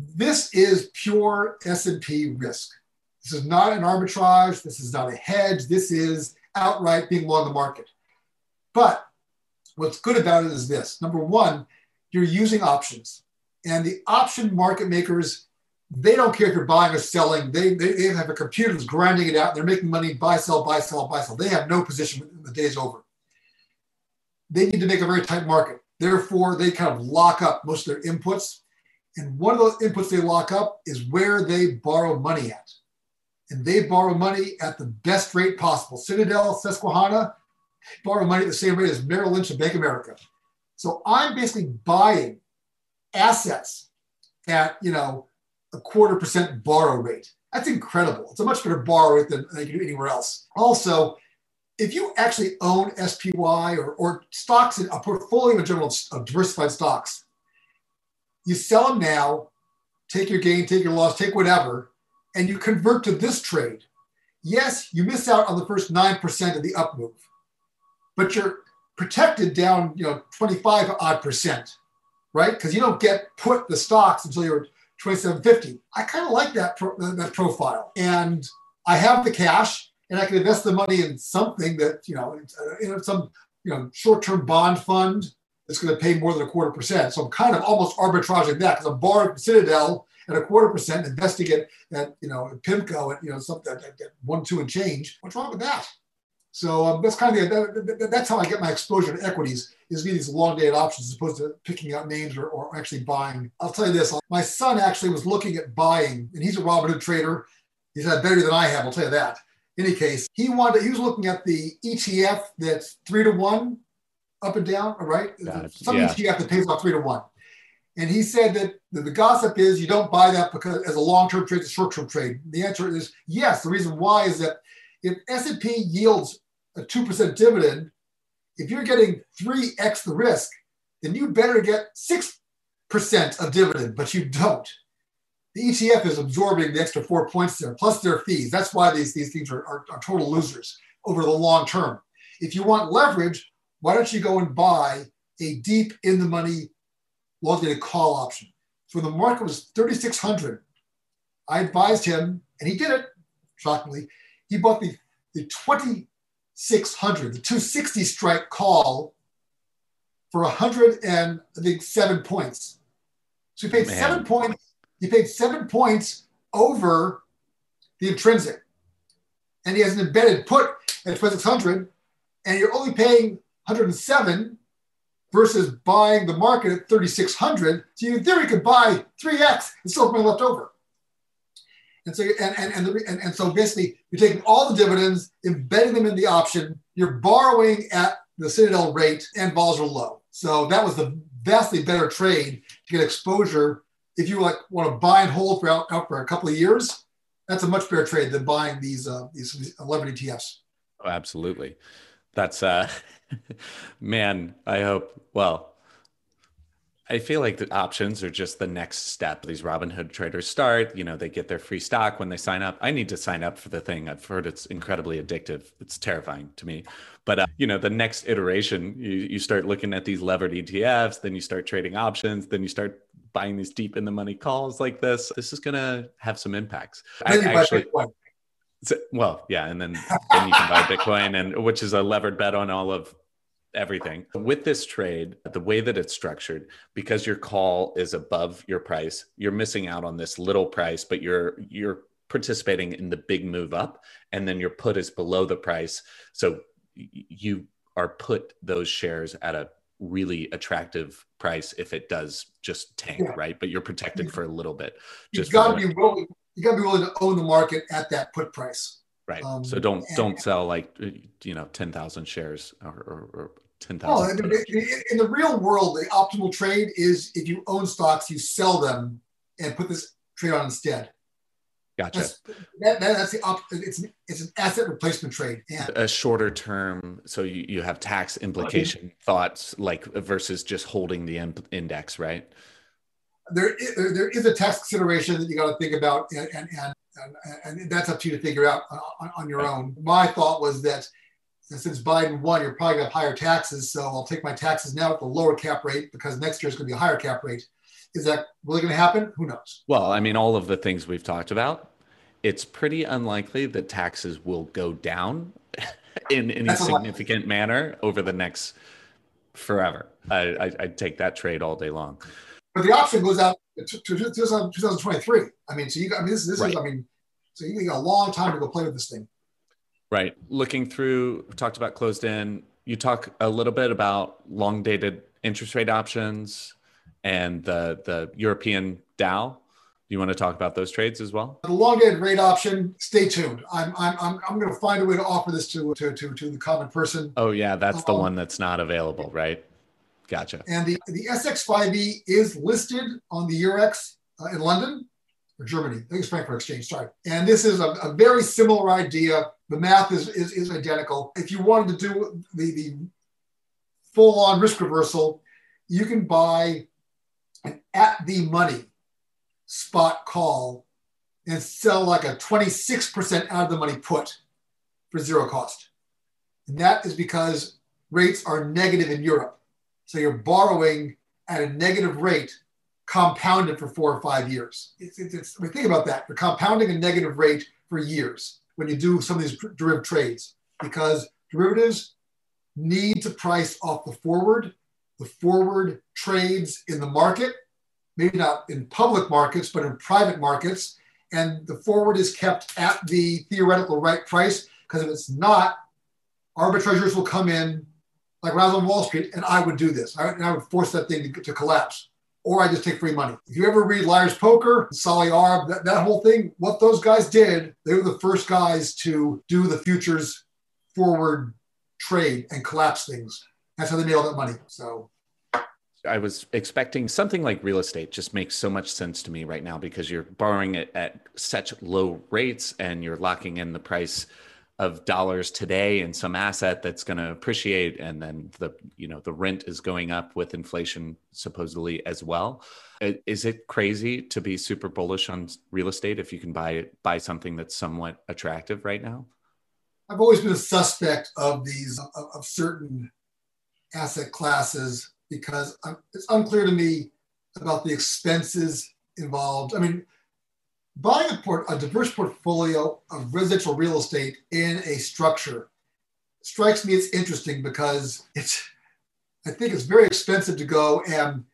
this is pure S&P risk. This is not an arbitrage. This is not a hedge. This is outright being long the market. But what's good about it is this. Number one, you're using options. And the option market makers, they don't care if you're buying or selling. They have a computer that's grinding it out. They're making money, buy, sell, buy, sell, buy, sell. They have no position when the day's over. They need to make a very tight market. Therefore, they kind of lock up most of their inputs. And one of those inputs they lock up is where they borrow money at. And they borrow money at the best rate possible. Citadel, Susquehanna, borrow money at the same rate as Merrill Lynch and Bank America. So I'm basically buying assets at, a 0.25% borrow rate. That's incredible. It's a much better borrow rate than they can do anywhere else. Also, if you actually own SPY or stocks, in a portfolio in general of diversified stocks, you sell them now, take your gain, take your loss, take whatever, and you convert to this trade. Yes, you miss out on the first 9% of the up move, but you're protected down, 25% odd, right? Because you don't get put the stocks until you're 2750. I kind of like that profile, and I have the cash, and I can invest the money in something that in some short-term bond fund it's going to pay more than 0.25%. So I'm kind of almost arbitraging that because I'm borrowing from Citadel at 0.25%, investing it at, Pimco at, something at 1, 2 and change. What's wrong with that? So that's kind of that's how I get my exposure to equities, is via these long dated options as opposed to picking out names or actually buying. I'll tell you this, my son actually was looking at buying, and he's a Robinhood trader. He's had better than I have, I'll tell you that. In any case, he was looking at the ETF that's 3-to-1 up and down, right? Some ETF that pays off 3-to-1. And he said that the gossip is you don't buy that because as a long-term trade, it's a short-term trade. The answer is yes. The reason why is that if S&P yields a 2% dividend, if you're getting 3x the risk, then you better get 6% of dividend, but you don't. The ETF is absorbing the extra 4 points there, plus their fees. That's why these things are total losers over the long term. If you want leverage, why don't you go and buy a deep in-the-money long-dated call option? So when the market was 3,600, I advised him, and he did it, shockingly. He bought the 2,600, the 260 strike call for 107 points. So he paid 7 points. He paid 7 points over the intrinsic. And he has an embedded put at 2,600, and you're only paying 107 versus buying the market at 3,600. So you in theory could buy 3x and still have money left over. And so, so basically you're taking all the dividends, embedding them in the option, you're borrowing at the Citadel rate, and vols are low. So that was the vastly better trade to get exposure. If you want to buy and hold for a couple of years, that's a much better trade than buying these 11 ETFs. Oh, absolutely. That's man, I hope. Well, I feel like the options are just the next step. These Robinhood traders start, they get their free stock when they sign up. I need to sign up for the thing. I've heard it's incredibly addictive. It's terrifying to me. But, the next iteration, you start looking at these levered ETFs, then you start trading options, then you start buying these deep in the money calls like this. This is going to have some impacts. And then you can buy Bitcoin, and which is a levered bet on all of everything. With this trade, the way that it's structured, because your call is above your price, you're missing out on this little price, but you're participating in the big move up, and then your put is below the price. So you are put those shares at a really attractive price if it does just tank, right? But you're protected for a little bit. You gotta be willing to own the market at that put price. Right. So don't sell 10,000 shares or 10,000. No, in the real world, the optimal trade is if you own stocks, you sell them and put this trade on instead. Gotcha. That's the it's an asset replacement trade. And a shorter term, so you have tax implication thoughts versus just holding the index, right? There is a tax consideration that you got to think about, and that's up to you to figure out on your own. My thought was that since Biden won, you're probably going to have higher taxes, so I'll take my taxes now at the lower cap rate because next year is going to be a higher cap rate. Is that really going to happen? Who knows? Well, I mean, all of the things we've talked about, it's pretty unlikely that taxes will go down in any significant manner over the next forever. I'd take that trade all day long. But the option goes out to 2023. I mean, so you got, so you got a long time to go play with this thing. Right. Looking through, we talked about closed in. You talk a little bit about long dated interest rate options and the European Dow. Do you want to talk about those trades as well? The long dated rate option. Stay tuned. I'm going to find a way to offer this to the common person. Oh yeah, that's the one that's not available, right? Gotcha. And the SX5E is listed on the Eurex in London or Germany. I think it's Frankfurt Exchange, sorry. And this is a very similar idea. The math is identical. If you wanted to do the full-on risk reversal, you can buy an at-the-money spot call and sell like a 26% out-of-the-money put for zero cost. And that is because rates are negative in Europe. So you're borrowing at a negative rate, compounded for 4 or 5 years. Think about that. You're compounding a negative rate for years when you do some of these derivative trades, because derivatives need to price off the forward the forward trades in the market, maybe not in public markets, but in private markets. And the forward is kept at the theoretical right price, because if it's not, arbitrage treasurers will come in, like when I was on Wall Street, and I would do this. I would force that thing to collapse, or I just take free money. If you ever read Liar's Poker, Sali Arb, that whole thing, what those guys did, they were the first guys to do the futures forward trade and collapse things. That's how they made all that money. So I was expecting something like real estate just makes so much sense to me right now, because you're borrowing it at such low rates and you're locking in the price of dollars today in some asset that's going to appreciate. And then the rent is going up with inflation supposedly as well. Is it crazy to be super bullish on real estate if you can buy something that's somewhat attractive right now? I've always been a suspect of certain asset classes, because it's unclear to me about the expenses involved. I mean, buying a diverse portfolio of residential real estate in a structure strikes me as interesting, because I think it's very expensive to go and,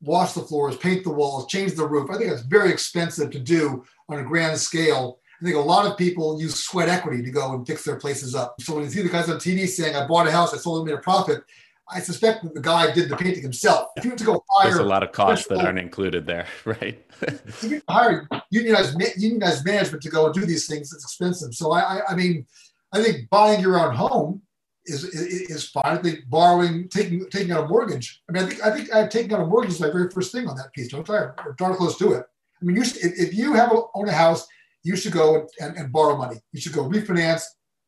wash the floors, paint the walls, change the roof. I think it's very expensive to do on a grand scale. I think a lot of people use sweat equity to go and fix their places up. So when you see the guys on TV saying, I bought a house, I sold it, made a profit, I suspect that the guy did the painting himself. If you have to go hire... There's a lot of costs that aren't included there, right? If you hire unionized management to go and do these things, it's expensive. So I think buying your own home is fine. I think taking out a mortgage. I mean, I think I've taken out a mortgage is my very first thing on that piece. Don't tire, or darn close to it. I mean, if you own a house, you should go and borrow money. You should go refinance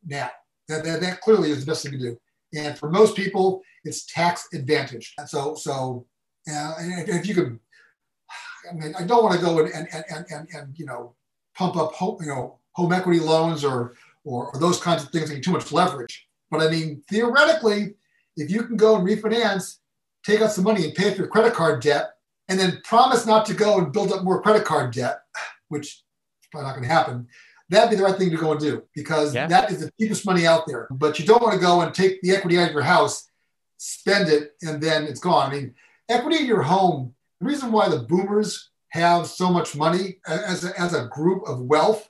now. That clearly is the best thing to do. And for most people, it's tax advantage. And so and if you could, I mean, I don't want to go and pump up home equity loans or those kinds of things, like too much leverage. But I mean, theoretically, if you can go and refinance, take out some money and pay for your credit card debt, and then promise not to go and build up more credit card debt, which is probably not going to happen. That'd be the right thing to go and do, because that is the cheapest money out there. But you don't want to go and take the equity out of your house, spend it, and then it's gone. I mean, equity in your home, the reason why the boomers have so much money as a group of wealth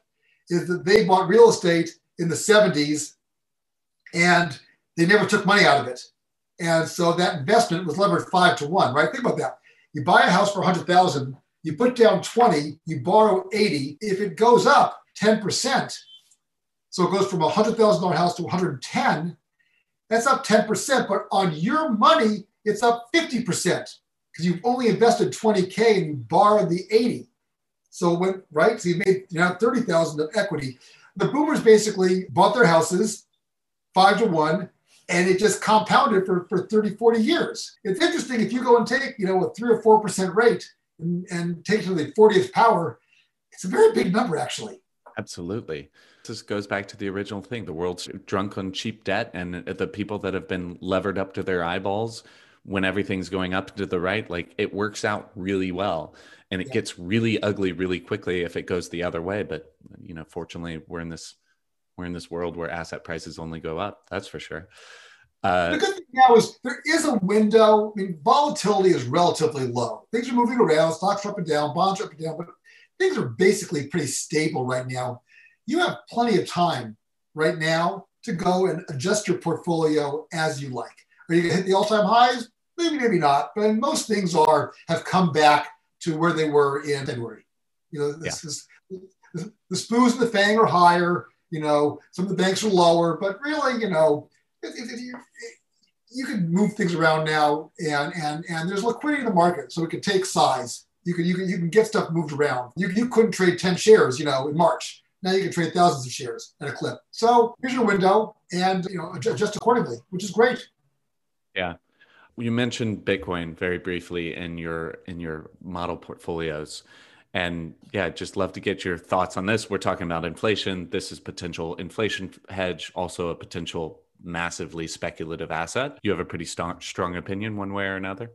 is that they bought real estate in the 70s and they never took money out of it. And so that investment was levered 5 to 1, right? Think about that. You buy a house for $100,000, you put down 20, you borrow 80. If it goes up 10%. So it goes from $100,000 house to 110. That's up 10%, but on your money, it's up 50%, because you've only invested 20K and you borrowed the 80. So so you made 30,000 of equity. The boomers basically bought their houses 5 to 1, and it just compounded for 30, 40 years. It's interesting, if you go and take, a 3 or 4% rate and take to the 40th power, it's a very big number, actually. Absolutely. This goes back to the original thing. The world's drunk on cheap debt, and the people that have been levered up to their eyeballs when everything's going up to the right, like it works out really well. And it gets really ugly really quickly if it goes the other way. But, fortunately, we're in this world where asset prices only go up. That's for sure. The good thing now is there is a window. I mean, volatility is relatively low. Things are moving around. Stocks are up and down. Bonds are up and down. But things are basically pretty stable right now. You have plenty of time right now to go and adjust your portfolio as you like. Are you going to hit the all-time highs? Maybe not. But most things have come back to where they were in February. The spoos and the fang are higher. Some of the banks are lower. But really, you can move things around now, and there's liquidity in the market, so it can take size. You can get stuff moved around. You couldn't trade 10 shares, in March. Now you can trade thousands of shares at a clip. So here's your window, and adjust accordingly, which is great. Yeah, you mentioned Bitcoin very briefly in your model portfolios, and just love to get your thoughts on this. We're talking about inflation. This is potential inflation hedge, also a potential massively speculative asset. You have a pretty strong opinion one way or another.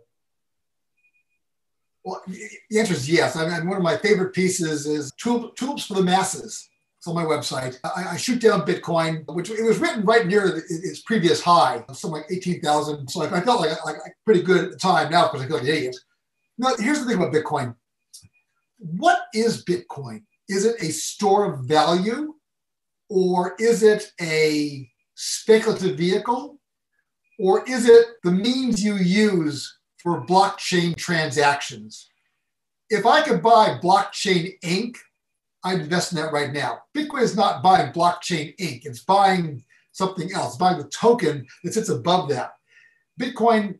Well, the answer is yes. I mean, one of my favorite pieces is Tulips for the Masses, on my website. I shoot down Bitcoin, which it was written right near its previous high, something like 18,000. So I felt like pretty good at the time. Now, of course, I feel like an idiot. Now, here's the thing about Bitcoin. What is Bitcoin? Is it a store of value, or is it a speculative vehicle, or is it the means you use for blockchain transactions? If I could buy blockchain Inc., I'd invest in that right now. Bitcoin is not buying blockchain Inc. It's buying something else, buying the token that sits above that. Bitcoin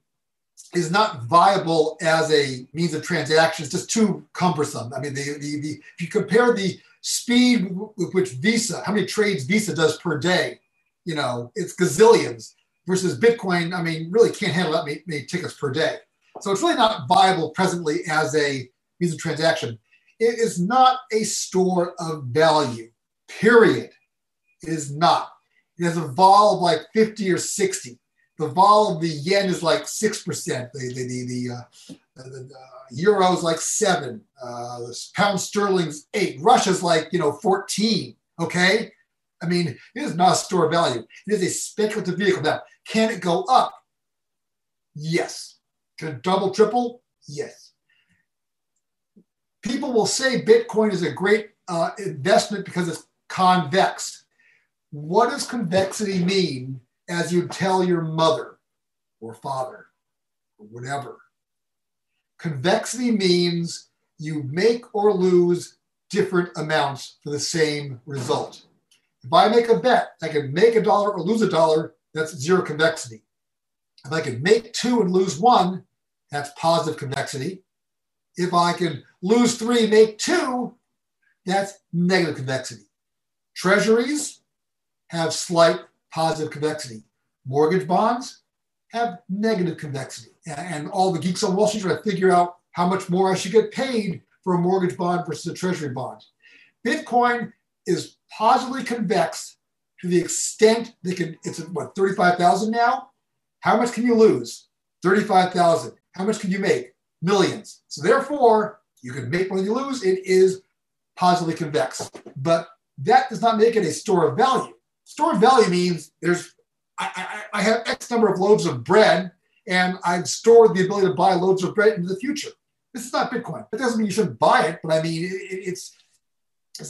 is not viable as a means of transaction. It's just too cumbersome. I mean, if you compare the speed with which Visa, how many trades Visa does per day, you know, it's gazillions versus Bitcoin. I mean, really can't handle that many tickets per day. So it's really not viable presently as a means of transaction. It is not a store of value, period. It is not. It has a vol of like 50 or 60. The vol of the yen is like 6%. The euro is like 7. The pound sterling's 8. Russia's like, 14. Okay? I mean, it is not a store of value. It is a speculative vehicle. Now, can it go up? Yes. Can it double, triple? Yes. People will say Bitcoin is a great investment because it's convex. What does convexity mean as you tell your mother or father or whatever? Convexity means you make or lose different amounts for the same result. If I make a bet, I can make a dollar or lose a dollar, that's zero convexity. If I can make 2 and lose 1, that's positive convexity. If I can lose 3, make 2, that's negative convexity. Treasuries have slight positive convexity. Mortgage bonds have negative convexity. And all the geeks on Wall Street try to figure out how much more I should get paid for a mortgage bond versus a treasury bond. Bitcoin is positively convex to the extent it's at what, 35,000 now? How much can you lose? 35,000. How much can you make? Millions. So therefore, you can make when you lose. It is positively convex. But that does not make it a store of value. Store of value means I have X number of loaves of bread, and I've stored the ability to buy loaves of bread into the future. This is not Bitcoin. It doesn't mean you shouldn't buy it, but I mean, it's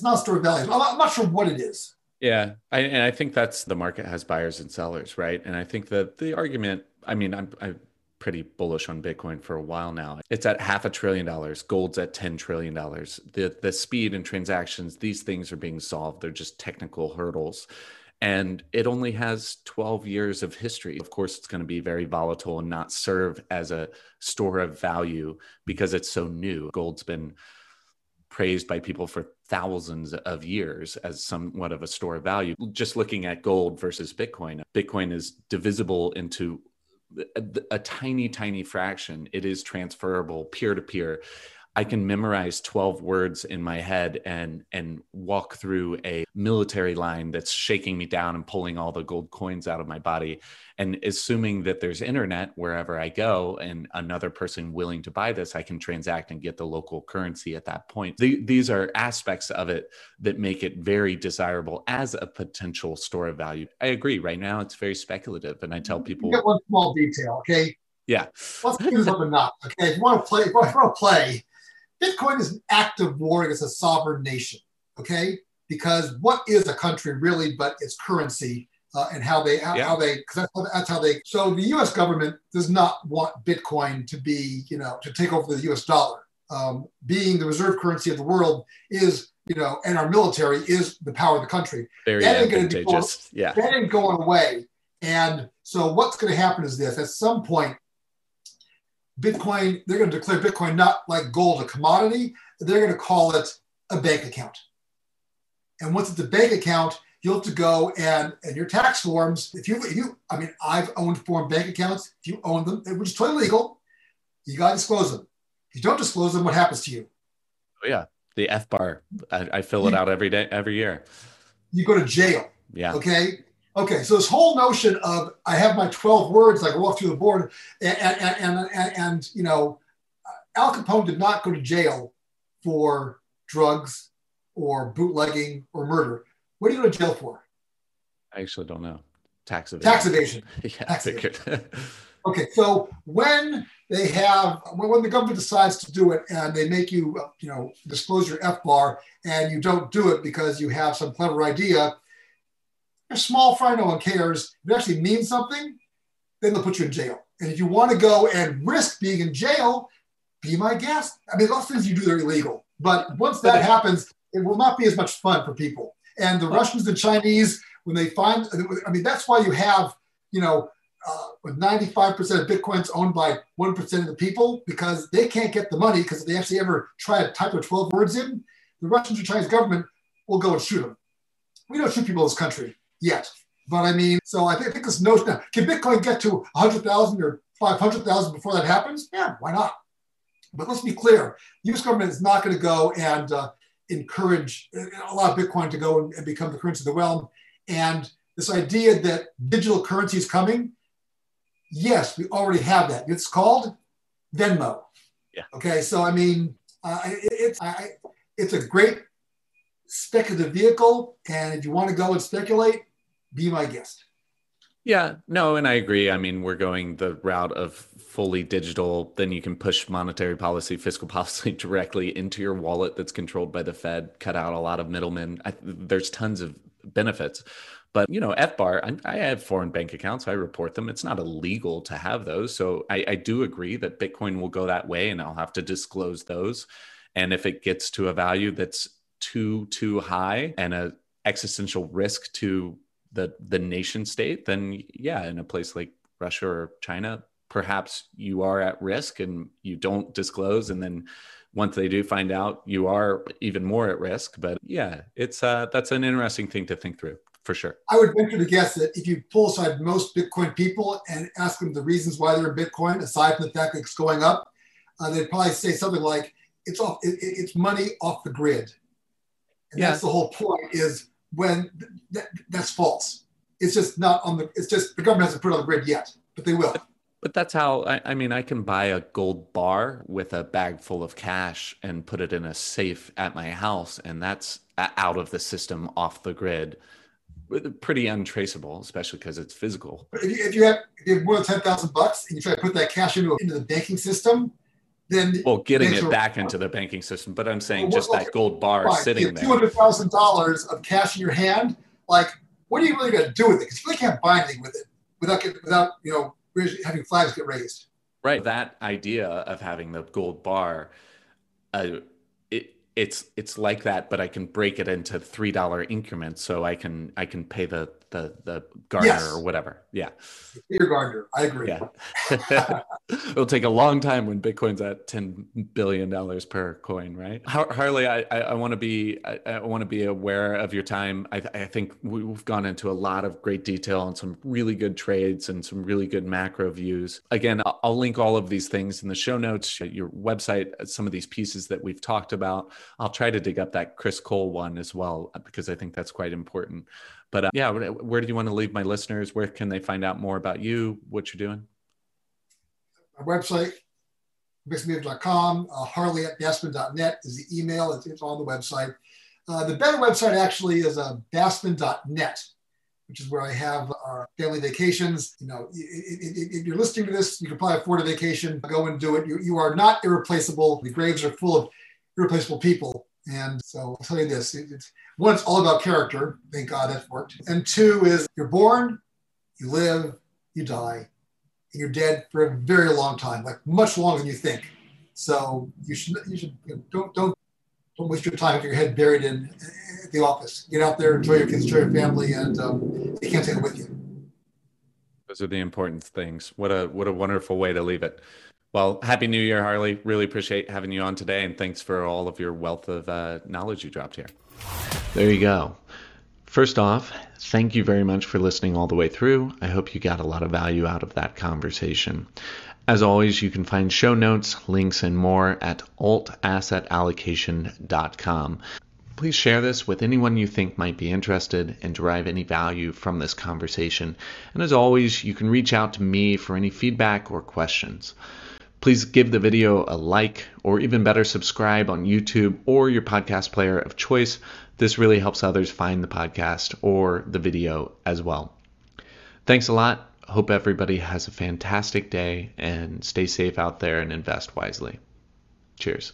not a store of value. I'm not sure what it is. Yeah, and I think that's the market has buyers and sellers, right? And I think that the argument, I mean, I'm pretty bullish on Bitcoin for a while now. It's at $500 billion. Gold's at $10 trillion. The speed and transactions, these things are being solved. They're just technical hurdles. And it only has 12 years of history. Of course, it's going to be very volatile and not serve as a store of value because it's so new. Gold's been praised by people for thousands of years as somewhat of a store of value. Just looking at gold versus Bitcoin, Bitcoin is divisible into a tiny, tiny fraction. It is transferable peer to peer. I can memorize 12 words in my head and walk through a military line that's shaking me down and pulling all the gold coins out of my body. And assuming that there's internet wherever I go and another person willing to buy this, I can transact and get the local currency at that point. These are aspects of it that make it very desirable as a potential store of value. I agree. Right now, it's very speculative. And I tell people... You get one small detail, okay? Yeah. Let's do something up, okay? If you want to play... Bitcoin is an act of war against a sovereign nation, okay? Because what is a country really but its currency and how they, so the US government does not want Bitcoin to be, to take over the US dollar. Being the reserve currency of the world is, and our military is the power of the country. Very advantageous. That ain't going away. And so what's going to happen is this, at some point, Bitcoin, they're going to declare Bitcoin not like gold a commodity. They're going to call it a bank account. And once it's a bank account, you'll have to go and your tax forms, if I've owned foreign bank accounts. If you own them, which is totally legal, you got to disclose them. If you don't disclose them, what happens to you? Oh, yeah. The FBAR. I fill it out every day, every year. You go to jail. Yeah. Okay, so this whole notion of I have my 12 words, I walk through the board, Al Capone did not go to jail for drugs or bootlegging or murder, what do you go to jail for? I actually don't know. Tax evasion. Tax evasion. Yeah, tax evasion. Okay, so when they have, when the government decides to do it and they make you, you know, disclose your FBAR and you don't do it because you have some clever idea, you're small fry, no one cares. If it actually means something, then they'll put you in jail. And if you want to go and risk being in jail, be my guest. I mean, lots of things you do, they're illegal. But once that happens, it will not be as much fun for people. And the Russians and Chinese, when they find, I mean, that's why you have, you know, 95% of Bitcoin's owned by 1% of the people, because they can't get the money, because if they actually ever try to type their 12 words in, the Russians or Chinese government will go and shoot them. We don't shoot people in this country yet. But I mean, so I think this notion, can Bitcoin get to 100,000 or 500,000 before that happens? Yeah, why not? But let's be clear, the US government is not going to go and encourage, allow Bitcoin to go and become the currency of the realm. And this idea that digital currency is coming, yes, we already have that. It's called Venmo. Yeah. Okay, so I mean, it's a great speculative vehicle. And if you want to go and speculate, be my guest. Yeah, no, and I agree. I mean, we're going the route of fully digital. Then you can push monetary policy, fiscal policy directly into your wallet that's controlled by the Fed, cut out a lot of middlemen. There's tons of benefits. But, you know, FBAR, I have foreign bank accounts. I report them. It's not illegal to have those. So I do agree that Bitcoin will go that way and I'll have to disclose those. And if it gets to a value that's too high and an existential risk to the nation state, then yeah, in a place like Russia or China, perhaps you are at risk and you don't disclose. And then once they do find out, you are even more at risk. But yeah, it's that's an interesting thing to think through for sure. I would venture to guess that if you pull aside most Bitcoin people and ask them the reasons why they're in Bitcoin, aside from the fact that it's going up, they'd probably say something like, it's money off the grid. And that's the whole point is, when that's false. It's just not on the, it's just the government hasn't put it on the grid yet, but they will. But that's how, I mean, I can buy a gold bar with a bag full of cash and put it in a safe at my house. And that's out of the system, off the grid, pretty untraceable, especially because it's physical. But if you have more than $10,000 and you try to put that cash into the banking system, then getting it back into the banking system, but I'm saying that gold bar sitting there. $200,000 of cash in your hand, like, what are you really going to do with it? Because you really can't buy anything with it without you know, having flags get raised. Right. That idea of having the gold bar, it's like that, but I can break it into $3 increments, so I can pay the gardener or whatever. Yeah. Your gardener. I agree. Yeah. It'll take a long time when Bitcoin's at $10 billion per coin, right? Harley, I want to be aware of your time. I think we've gone into a lot of great detail and some really good trades and some really good macro views. Again, I'll link all of these things in the show notes, your website, some of these pieces that we've talked about. I'll try to dig up that Chris Cole one as well, because I think that's quite important. But where do you want to leave my listeners? Where can they find out more about you, what you're doing? My website, ConvexityMaven.com, harley@bassman.net is the email. It's on the website. The better website actually is bassman.net, which is where I have our family vacations. You know, if you're listening to this, you can probably afford a vacation. Go and do it. You are not irreplaceable. The graves are full of irreplaceable people. And so I'll tell you this, one, it's all about character. Thank God that's worked. And two is you're born, you live, you die, and you're dead for a very long time, like much longer than you think. So you should don't waste your time if your head buried in at the office. Get out there, enjoy your kids, enjoy your family, and you can't take it with you. Those are the important things. What a wonderful way to leave it. Well, happy New Year, Harley. Really appreciate having you on today. And thanks for all of your wealth of knowledge you dropped here. There you go. First off, thank you very much for listening all the way through. I hope you got a lot of value out of that conversation. As always, you can find show notes, links, and more at altassetallocation.com. Please share this with anyone you think might be interested and derive any value from this conversation. And as always, you can reach out to me for any feedback or questions. Please give the video a like, or even better, subscribe on YouTube or your podcast player of choice. This really helps others find the podcast or the video as well. Thanks a lot. Hope everybody has a fantastic day and stay safe out there and invest wisely. Cheers.